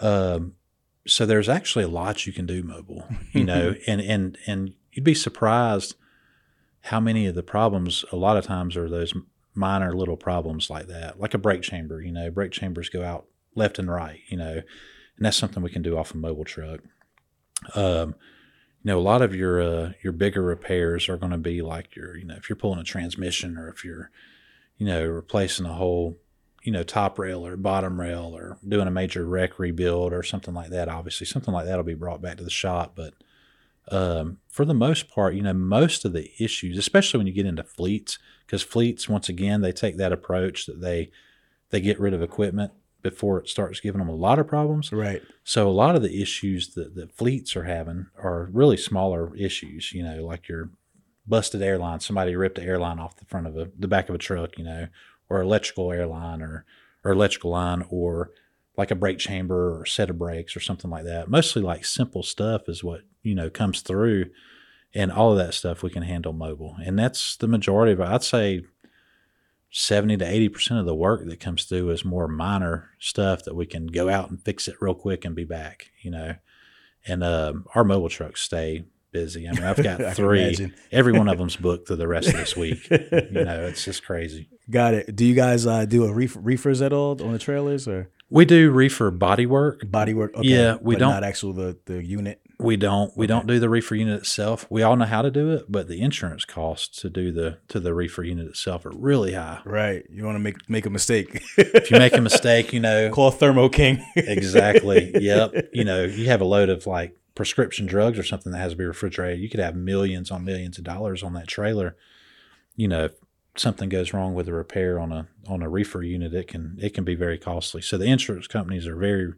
So there's actually a lot you can do mobile, you know, and you'd be surprised how many of the problems a lot of times are those minor little problems like that, like a brake chamber. You know, brake chambers go out left and right, you know, and that's something we can do off a mobile truck. You know, a lot of your bigger repairs are going to be like you know, if you're pulling a transmission or if you're, you know, replacing a whole, you know, top rail or bottom rail or doing a major wreck rebuild or something like that. Obviously, something like that will be brought back to the shop. But for the most part, you know, most of the issues, especially when you get into fleets, because fleets, once again, they take that approach that they get rid of equipment before it starts giving them a lot of problems. Right. So a lot of the issues that fleets are having are really smaller issues, you know, like your busted airline, somebody ripped an airline off the front of the back of a truck, you know, or electrical airline or electrical line, or like a brake chamber or set of brakes or something like that. Mostly like simple stuff is what, you know, comes through, and all of that stuff we can handle mobile. And that's the majority of it. I'd say 70 to 80% of the work that comes through is more minor stuff that we can go out and fix it real quick and be back, you know. And our mobile trucks stay busy. I mean, I've got three. Every one of them's booked for the rest of this week. You know, it's just crazy. Got it. Do you guys do a reefers at all on the trailers? Or we do reefer body work. Body work. Okay. Yeah, we don't. Not actual the unit. We don't. We don't do the reefer unit itself. We all know how to do it, but the insurance costs to do the reefer unit itself are really high. Right. You want to make a mistake. If you make a mistake, you know, call Thermo King. Exactly. Yep. You know, you have a load of like prescription drugs or something that has to be refrigerated. You could have millions on millions of dollars on that trailer. You know, if something goes wrong with a repair on a reefer unit, it can be very costly. So the insurance companies are very,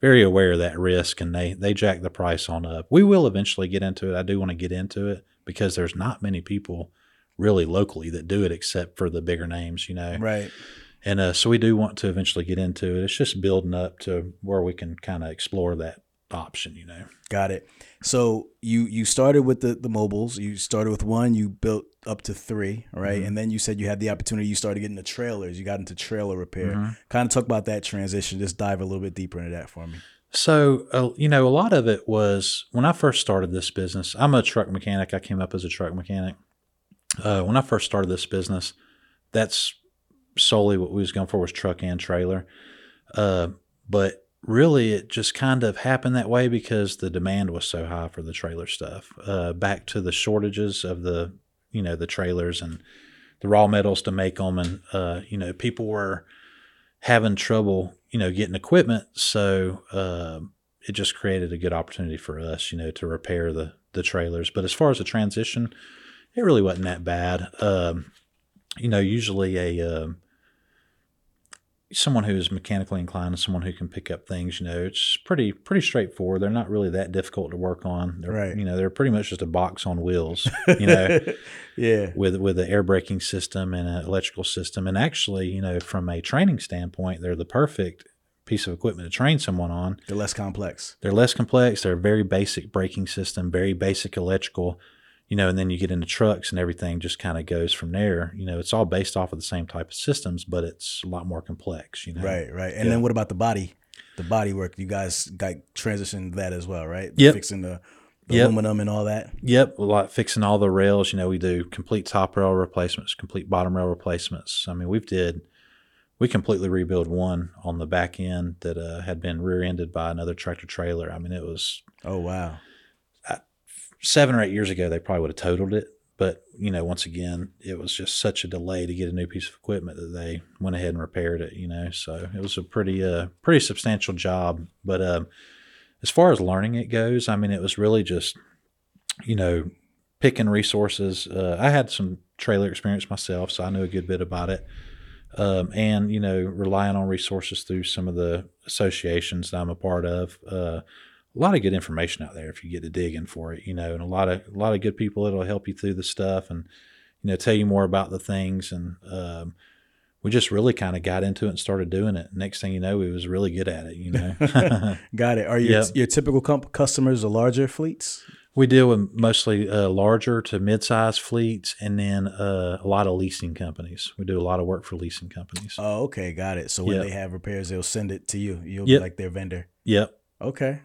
very aware of that risk, and they jack the price on up. We will eventually get into it. I do want to get into it because there's not many people really locally that do it except for the bigger names, you know. Right. And so we do want to eventually get into it. It's just building up to where we can kind of explore that option, you know. Got it. So you started with the mobiles. You started with one. You built up to three, right? Mm-hmm. And then you said you had the opportunity. You started getting the trailers. You got into trailer repair. Mm-hmm. Kind of talk about that transition. Just dive a little bit deeper into that for me. So, you know, a lot of it was when I first started this business. I'm a truck mechanic. I came up as a truck mechanic. When I first started this business, that's solely what we was going for, was truck and trailer. But really, it just kind of happened that way because the demand was so high for the trailer stuff. Back to the shortages of the trailers and the raw metals to make them. And, you know, people were having trouble, you know, getting equipment. So it just created a good opportunity for us, you know, to repair the trailers. But as far as the transition, it really wasn't that bad. You know, usually someone who is mechanically inclined and someone who can pick up things, you know, it's pretty straightforward. They're not really that difficult to work on. They're, right. You know, they're pretty much just a box on wheels, you know, yeah, with an air braking system and an electrical system. And actually, you know, from a training standpoint, they're the perfect piece of equipment to train someone on. They're less complex. They're a very basic braking system, very basic electrical, you know, and then you get into trucks and everything just kind of goes from there. You know, it's all based off of the same type of systems, but it's a lot more complex, you know? Right, right. And yeah. Then what about the body work? You guys got transitioned that as well, right? Yep. Fixing the aluminum and all that. Yep. Fixing all the rails. You know, we do complete top rail replacements, complete bottom rail replacements. I mean, we completely rebuild one on the back end that had been rear-ended by another tractor trailer. I mean, it was. Oh, wow. 7 or 8 years ago, they probably would have totaled it. But, you know, once again, it was just such a delay to get a new piece of equipment that they went ahead and repaired it, you know. So it was a pretty substantial job. But as far as learning it goes, I mean, it was really just, you know, picking resources. I had some trailer experience myself, so I knew a good bit about it. And, you know, relying on resources through some of the associations that I'm a part of. A lot of good information out there if you get to digging for it, you know, and a lot of good people that'll help you through the stuff and, you know, tell you more about the things. And we just really kind of got into it and started doing it. Next thing you know, we was really good at it, you know. Got it. Are your typical customers the larger fleets? We deal with mostly larger to mid-sized fleets, and then a lot of leasing companies. We do a lot of work for leasing companies. Oh, okay. Got it. So when they have repairs, they'll send it to you. You'll be like their vendor. Yep. Okay.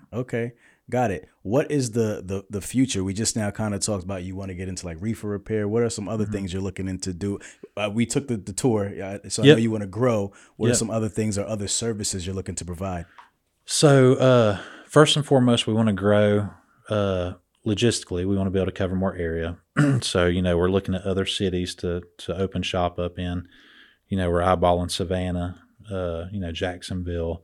Got it. What is the future? We just now kind of talked about you want to get into like reefer repair. What are some other things you're looking into do? We took the tour, so I know you want to grow. What are some other things or other services you're looking to provide? So first and foremost, we want to grow logistically. We want to be able to cover more area. So, you know, we're looking at other cities to open shop up in. You know, we're eyeballing Savannah, you know, Jacksonville,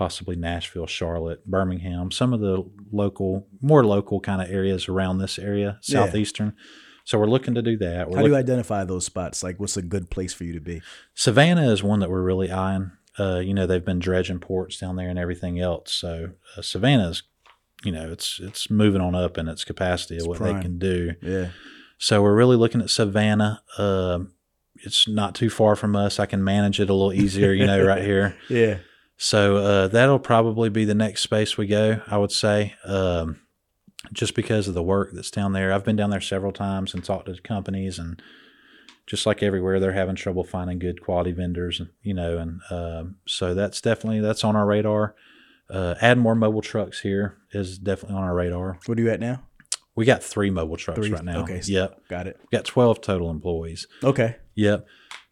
possibly Nashville, Charlotte, Birmingham, some of the local, more local kind of areas around this area, southeastern. Yeah. So we're looking to do that. How do you identify those spots? Like, what's a good place for you to be? Savannah is one that we're really eyeing. You know, they've been dredging ports down there and everything else. So Savannah's, you know, it's moving on up in its capacity of what they can do. Yeah. So we're really looking at Savannah. It's not too far from us. I can manage it a little easier, you know, right here. Yeah. So that'll probably be the next space we go, I would say, just because of the work that's down there. I've been down there several times and talked to companies, and just like everywhere, they're having trouble finding good quality vendors, you know, and so that's definitely, that's on our radar. Add more mobile trucks here is definitely on our radar. What are you at now? We got 3 mobile trucks right now. Okay. Yep. Got it. We got 12 total employees. Okay. Yep.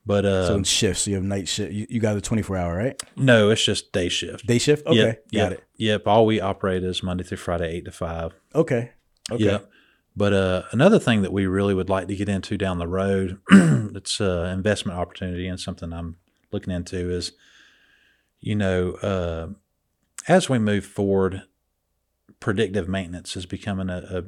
But so in shifts, so you have night shift. You got a 24-hour, right? No, it's just day shift. Day shift? Okay. Yep. Got it. Yep. All we operate is Monday through Friday, 8 to 5. Okay. Okay. Yep. But another thing that we really would like to get into down the road, it's an investment opportunity, and something I'm looking into is, you know, as we move forward, predictive maintenance is becoming a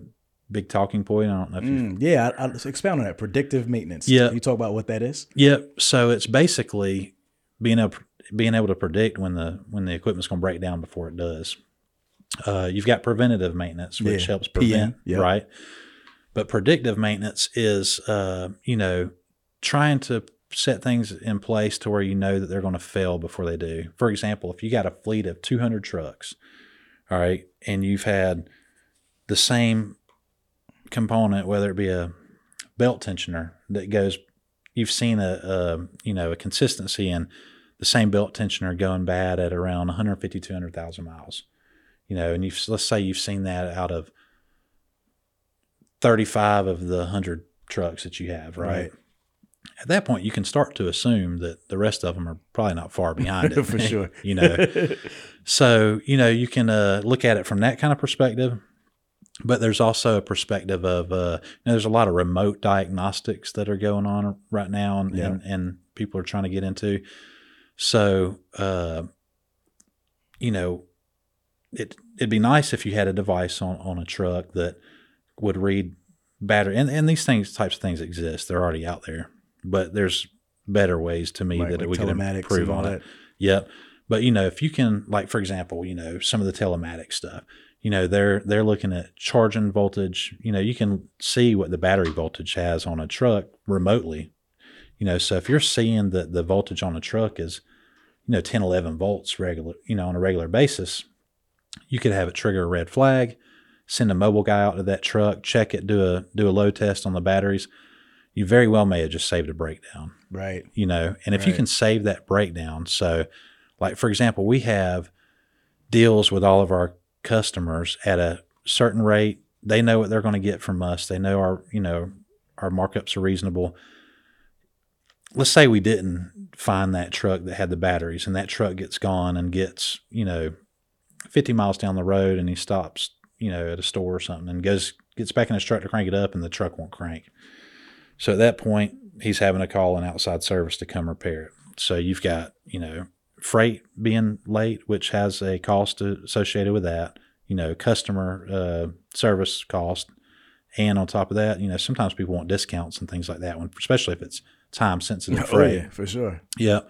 big talking point. I don't know if you've... Yeah, I'll expound on that. Predictive maintenance. Yeah. Can you talk about what that is? Yep. So it's basically being able to predict when the equipment's going to break down before it does. You've got preventative maintenance, which helps prevent, right? But predictive maintenance is, you know, trying to set things in place to where you know that they're going to fail before they do. For example, if you got a fleet of 200 trucks, all right, and you've had the same component, whether it be a belt tensioner that goes, you've seen a consistency in the same belt tensioner going bad at around 150, 200,000 miles, you know, and let's say you've seen that out of 35 of the 100 trucks that you have, right? At that point, you can start to assume that the rest of them are probably not far behind it. For sure. You know, so, you know, you can look at it from that kind of perspective. But there's also a perspective of, you know, there's a lot of remote diagnostics that are going on right now, and people are trying to get into. So, you know, it'd be nice if you had a device on a truck that would read battery. And these types of things exist. They're already out there. But there's better ways to me that we can improve on it. Yep. But, you know, if you can, like, for example, you know, some of the telematics stuff, you know, they're looking at charging voltage. You know, you can see what the battery voltage has on a truck remotely. You know, so if you're seeing that the voltage on a truck is, you know, 10, 11 volts regular, you know, on a regular basis, you could have it trigger a red flag, send a mobile guy out to that truck, check it, do a load test on the batteries. You very well may have just saved a breakdown. Right. You know, and if you can save that breakdown. So, like, for example, we have deals with all of our customers at a certain rate. They know what they're going to get from us. They know our markups are reasonable. Let's say we didn't find that truck that had the batteries, and that truck gets gone and gets, you know, 50 miles down the road, and he stops, you know, at a store or something, and gets back in his truck to crank it up, and the truck won't crank. So at that point, he's having to call an outside service to come repair it. So you've got, you know, freight being late, which has a cost associated with that, you know, customer service cost. And on top of that, you know, sometimes people want discounts and things like that, especially if it's time sensitive freight. Yeah, for sure. Yeah.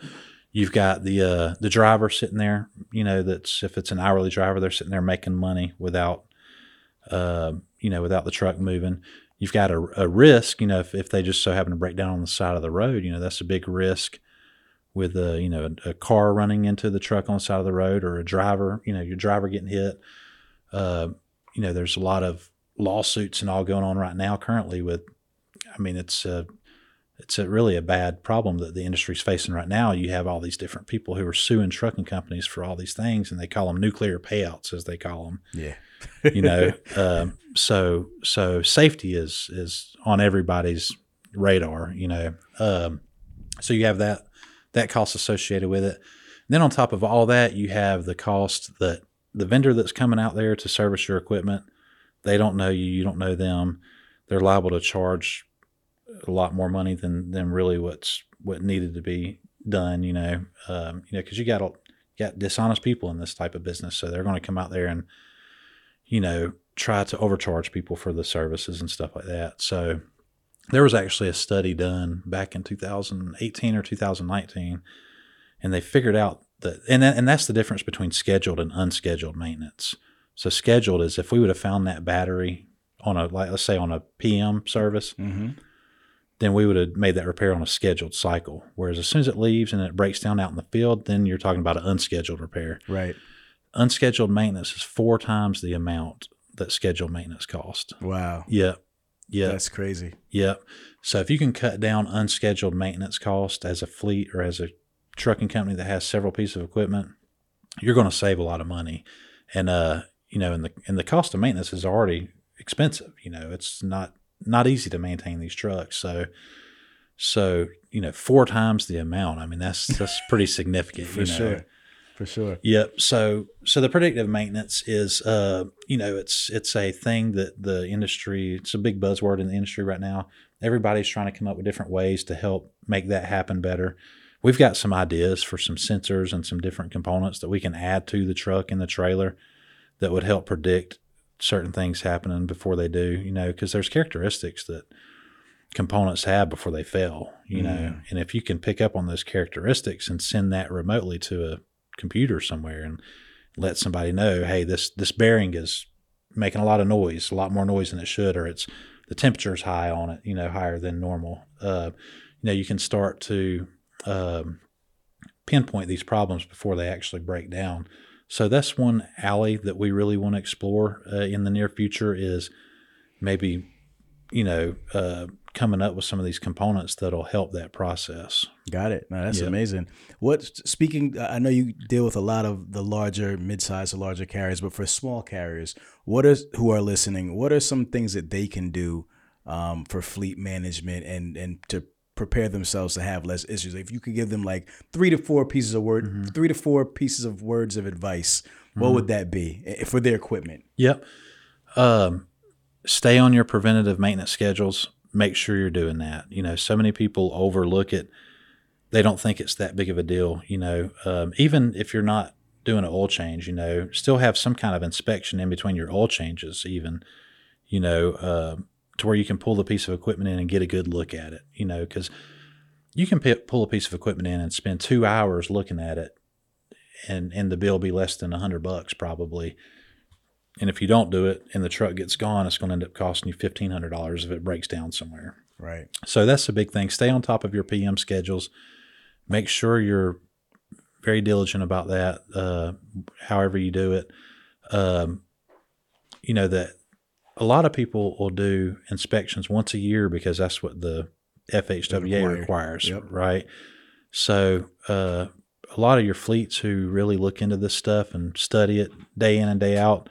You've got the driver sitting there, you know, that's, if it's an hourly driver, they're sitting there making money without, you know, without the truck moving. You've got a risk, you know, if they just so happen to break down on the side of the road, you know, that's a big risk with you know, a car running into the truck on the side of the road, or a driver, you know, your driver getting hit. You know, there's a lot of lawsuits and all going on right now currently with, I mean, it's really a bad problem that the industry's facing right now. You have all these different people who are suing trucking companies for all these things, and they call them nuclear payouts, as they call them. Yeah. You know, so safety is on everybody's radar, you know. So you have that cost associated with it. And then on top of all that, you have the cost that the vendor that's coming out there to service your equipment, they don't know you, you don't know them. They're liable to charge a lot more money than really what needed to be done, you know, because you got got dishonest people in this type of business. So they're going to come out there and, you know, try to overcharge people for the services and stuff like that. So there was actually a study done back in 2018 or 2019, and they figured out that, and that's the difference between scheduled and unscheduled maintenance. So scheduled is if we would have found that battery on a, like, let's say on a PM service, mm-hmm. then we would have made that repair on a scheduled cycle. Whereas as soon as it leaves and it breaks down out in the field, then you're talking about an unscheduled repair. Right. Unscheduled maintenance is 4 times the amount that scheduled maintenance cost. Wow. Yeah. Yeah. That's crazy. Yeah. So if you can cut down unscheduled maintenance cost as a fleet or as a trucking company that has several pieces of equipment, you're going to save a lot of money. And, you know, and the cost of maintenance is already expensive. You know, it's not easy to maintain these trucks. So, you know, 4 times the amount. I mean, that's pretty significant. For sure. For sure. Yep. So the predictive maintenance is, you know, it's a thing that the industry, it's a big buzzword in the industry right now. Everybody's trying to come up with different ways to help make that happen better. We've got some ideas for some sensors and some different components that we can add to the truck and the trailer that would help predict certain things happening before they do, you know, because there's characteristics that components have before they fail, you know, and if you can pick up on those characteristics and send that remotely to a computer somewhere and let somebody know, hey, this bearing is making a lot of noise, a lot more noise than it should, or it's the temperature's high on it, you know, higher than normal. You know, you can start to pinpoint these problems before they actually break down. So that's one alley that we really want to explore in the near future is maybe, you know, coming up with some of these components that'll help that process. Got it. No, that's amazing. Speaking, I know you deal with a lot of the larger, mid-sized, larger carriers, but for small carriers, who are listening, what are some things that they can do for fleet management and to prepare themselves to have less issues? If you could give them like 3 to 4 pieces of advice, what would that be for their equipment? Yep. Stay on your preventative maintenance schedules. Make sure you're doing that. You know, so many people overlook it. They don't think it's that big of a deal. You know, even if you're not doing an oil change, you know, still have some kind of inspection in between your oil changes, even, you know, to where you can pull the piece of equipment in and get a good look at it, you know, because you can pull a piece of equipment in and spend 2 hours looking at it and the bill be less than $100 probably. And if you don't do it and the truck gets gone, it's going to end up costing you $1,500 if it breaks down somewhere. Right. So that's a big thing. Stay on top of your PM schedules. Make sure you're very diligent about that. However you do it, you know, that a lot of people will do inspections once a year because that's what the FHWA requires, right? So a lot of your fleets who really look into this stuff and study it day in and day out,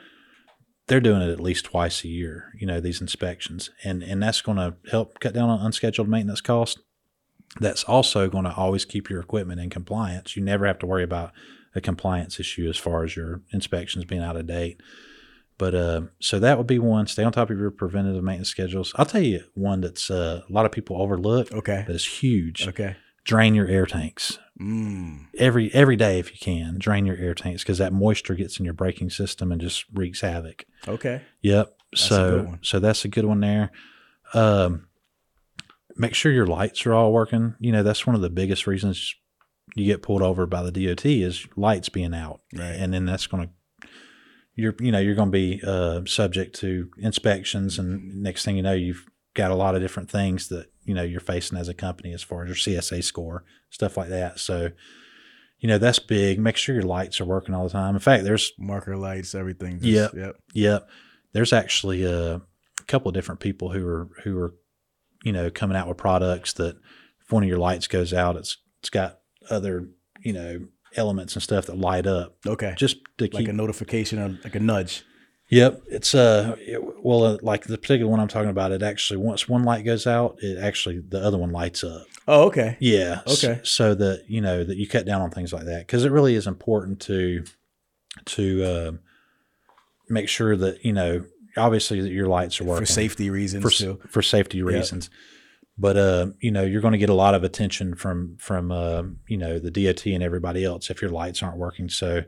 they're doing it at least twice a year, you know, these inspections. And that's going to help cut down on unscheduled maintenance costs. That's also going to always keep your equipment in compliance. You never have to worry about a compliance issue as far as your inspections being out of date. But so that would be one. Stay on top of your preventative maintenance schedules. I'll tell you one that's a lot of people overlook. Okay. But it's huge. Okay. Drain your air tanks. Every day if you can. Drain your air tanks because that moisture gets in your braking system and just wreaks havoc. Okay. Yep. That's so that's a good one there. Make sure your lights are all working. You know, that's one of the biggest reasons you get pulled over by the DOT is lights being out. Right. And then that's going to you're going to be subject to inspections, and next thing you know, you've got a lot of different things that, you know, you're facing as a company as far as your CSA score, stuff like that. So, you know, that's big. Make sure your lights are working all the time. In fact, there's marker lights, everything. Yep. There's actually a couple of different people who are, you know, coming out with products that if one of your lights goes out, it's got other, you know, elements and stuff that light up. Okay. Just to like a notification or like a nudge. Yep. It's like the particular one I'm talking about, it actually, once one light goes out, the other one lights up. Oh, okay. Yeah. Okay. So that, you know, that you cut down on things like that. 'Cause it really is important to make sure that, you know, obviously that your lights are working for safety reasons. Yep. But, you know, you're going to get a lot of attention from you know, the DOT and everybody else if your lights aren't working. So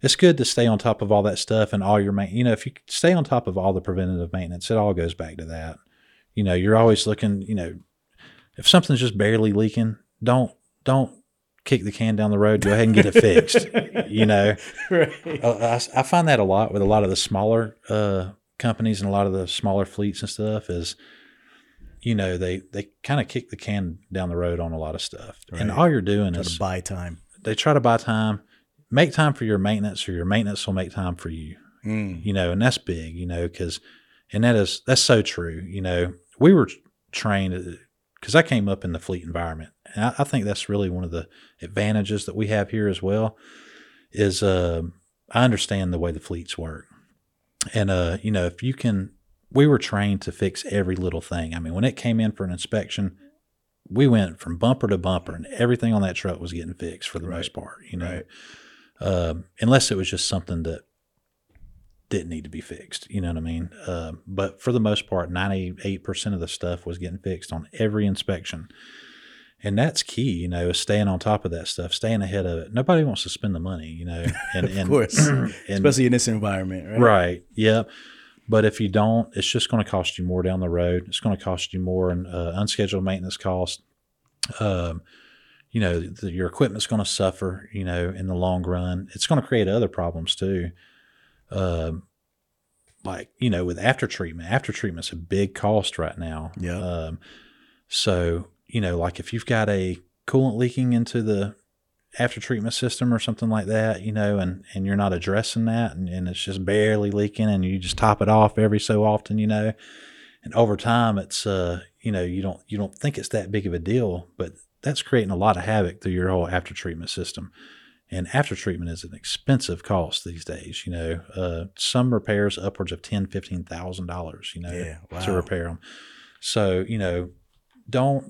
it's good to stay on top of all that stuff and all your maintenance. You know, if you stay on top of all the preventative maintenance, it all goes back to that. You know, you're always looking, you know, if something's just barely leaking, don't kick the can down the road. Go ahead and get it fixed. You know, right. I find that a lot with a lot of the smaller companies and a lot of the smaller fleets and stuff is, you know, they kind of kick the can down the road on a lot of stuff. Right. And all you're doing is buy time. They try to buy time, make time for your maintenance, or your maintenance will make time for you. Mm. You know, and that's big, you know, that's so true. You know, we were trained, because I came up in the fleet environment. And I think that's really one of the advantages that we have here as well is I understand the way the fleets work. And, you know, if you can, we were trained to fix every little thing. I mean, when it came in for an inspection, we went from bumper to bumper and everything on that truck was getting fixed for the right. most part, you know, right. Unless it was just something that didn't need to be fixed. You know what I mean? But for the most part, 98% of the stuff was getting fixed on every inspection. And that's key, you know, is staying on top of that stuff, staying ahead of it. Nobody wants to spend the money, you know. And, of course, especially in this environment, right? Right, yeah. But if you don't, it's just going to cost you more down the road. It's going to cost you more in unscheduled maintenance costs. You know, your equipment's going to suffer, you know, in the long run. It's going to create other problems too. Like, you know, with after treatment's a big cost right now. Yeah. So, you know, like if you've got a coolant leaking into the after treatment system or something like that, you know, and you're not addressing that and it's just barely leaking and you just top it off every so often, you know, and over time it's, you know, you don't think it's that big of a deal, but that's creating a lot of havoc through your whole after treatment system. And after treatment is an expensive cost these days, you know, some repairs upwards of $10,000, $15,000, you know, yeah, wow. to repair them. So, you know, don't,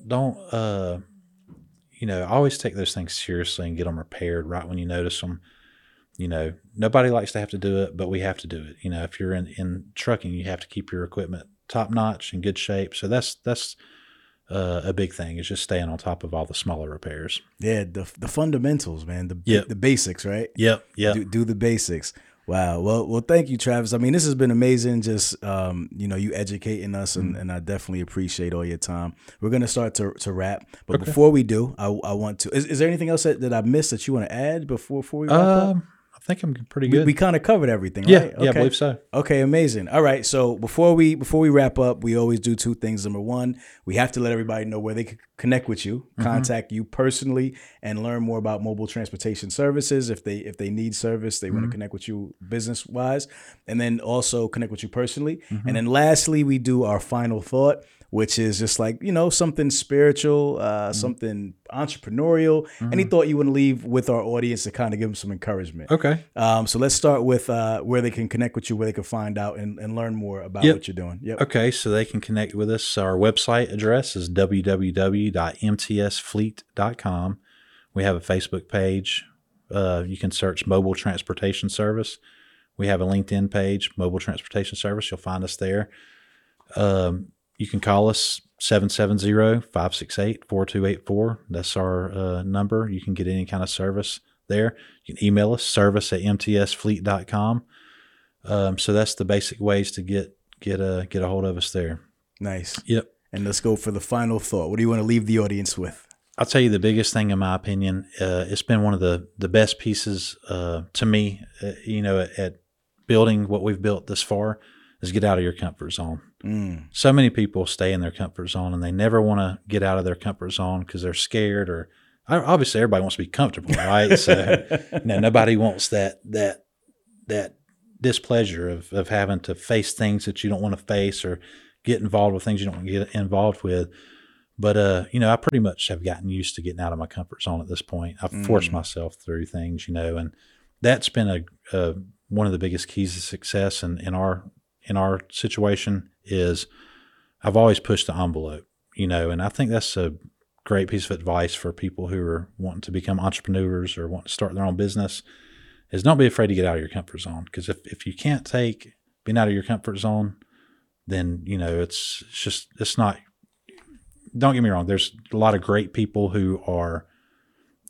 you know, always take those things seriously and get them repaired right when you notice them. You know, nobody likes to have to do it, but we have to do it. You know, if you're in trucking, you have to keep your equipment top notch in good shape. So that's a big thing is just staying on top of all the smaller repairs. Yeah, the fundamentals, man. The basics, right? Yep, yeah. Do the basics. Wow. Well, thank you, Travis. I mean, this has been amazing. Just you know, you educating us, and I definitely appreciate all your time. We're gonna start to wrap, but okay. Before we do, I want to. Is there anything else that I missed that you want to add before we wrap up? I think I'm pretty good. We kind of covered everything, right? Yeah, okay. Yeah, I believe so. Okay, amazing. All right, so before we wrap up, we always do two things. Number one, we have to let everybody know where they can connect with you, contact you personally, and learn more about Mobile Transportation Services. If they need service, they want to connect with you business-wise, and then also connect with you personally. Mm-hmm. And then lastly, we do our final thought, which is just like, you know, something spiritual, something entrepreneurial. Any thought you want to leave with our audience to kind of give them some encouragement. Okay. So let's start with where they can connect with you, where they can find out and learn more about what you're doing. Yep. Okay, so they can connect with us. Our website address is www.mtsfleet.com. We have a Facebook page. You can search Mobile Transportation Service. We have a LinkedIn page, Mobile Transportation Service. You'll find us there. You can call us 770-568-4284. That's our number. You can get any kind of service there. You can email us, service@mtsfleet.com. So that's the basic ways to get a hold of us there. Nice. Yep. And let's go for the final thought. What do you want to leave the audience with? I'll tell you the biggest thing, in my opinion, it's been one of the best pieces to me, you know, at building what we've built this far, is get out of your comfort zone. Mm. So many people stay in their comfort zone and they never want to get out of their comfort zone because they're scared, or obviously everybody wants to be comfortable, right? So you know, nobody wants that displeasure of having to face things that you don't want to face or get involved with things you don't want to get involved with. But, you know, I pretty much have gotten used to getting out of my comfort zone at this point. I've forced myself through things, you know, and that's been one of the biggest keys to success in our situation is I've always pushed the envelope, you know, and I think that's a great piece of advice for people who are wanting to become entrepreneurs or want to start their own business is don't be afraid to get out of your comfort zone. Because if you can't take being out of your comfort zone, then, you know, it's just, it's not, don't get me wrong, there's a lot of great people who are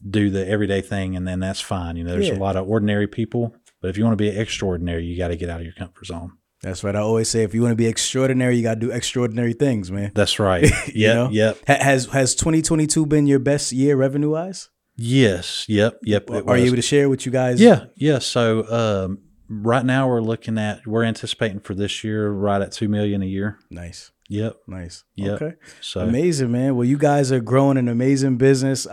do the everyday thing, and then that's fine. You know, there's a lot of ordinary people, but if you want to be extraordinary, you got to get out of your comfort zone. That's right. I always say, if you want to be extraordinary, you got to do extraordinary things, man. That's right. Yep. Has 2022 been your best year revenue wise? Yes. Yep. Are you able to share what you guys? Yeah. So, right now we're anticipating for this year, right at $2 million a year. Nice. Yep. Okay. So amazing, man. Well, you guys are growing an amazing business.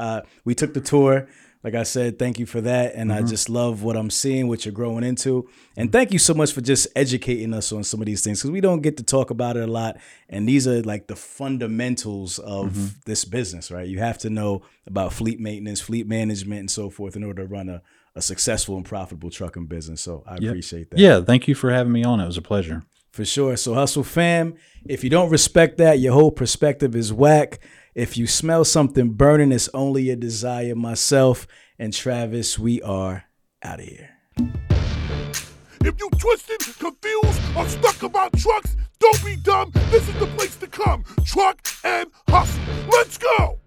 We took the tour. Like I said, thank you for that. And I just love what I'm seeing, what you're growing into. And thank you so much for just educating us on some of these things, because we don't get to talk about it a lot. And these are like the fundamentals of this business, right? You have to know about fleet maintenance, fleet management, and so forth in order to run a successful and profitable trucking business. So I appreciate that. Yeah, thank you for having me on. It was a pleasure. For sure. So Hustle Fam, if you don't respect that, your whole perspective is whack. If you smell something burning, it's only your desire. Myself and Travis, we are out of here. If you twisted, confused, or stuck about trucks, don't be dumb. This is the place to come. Truck and Hustle. Let's go.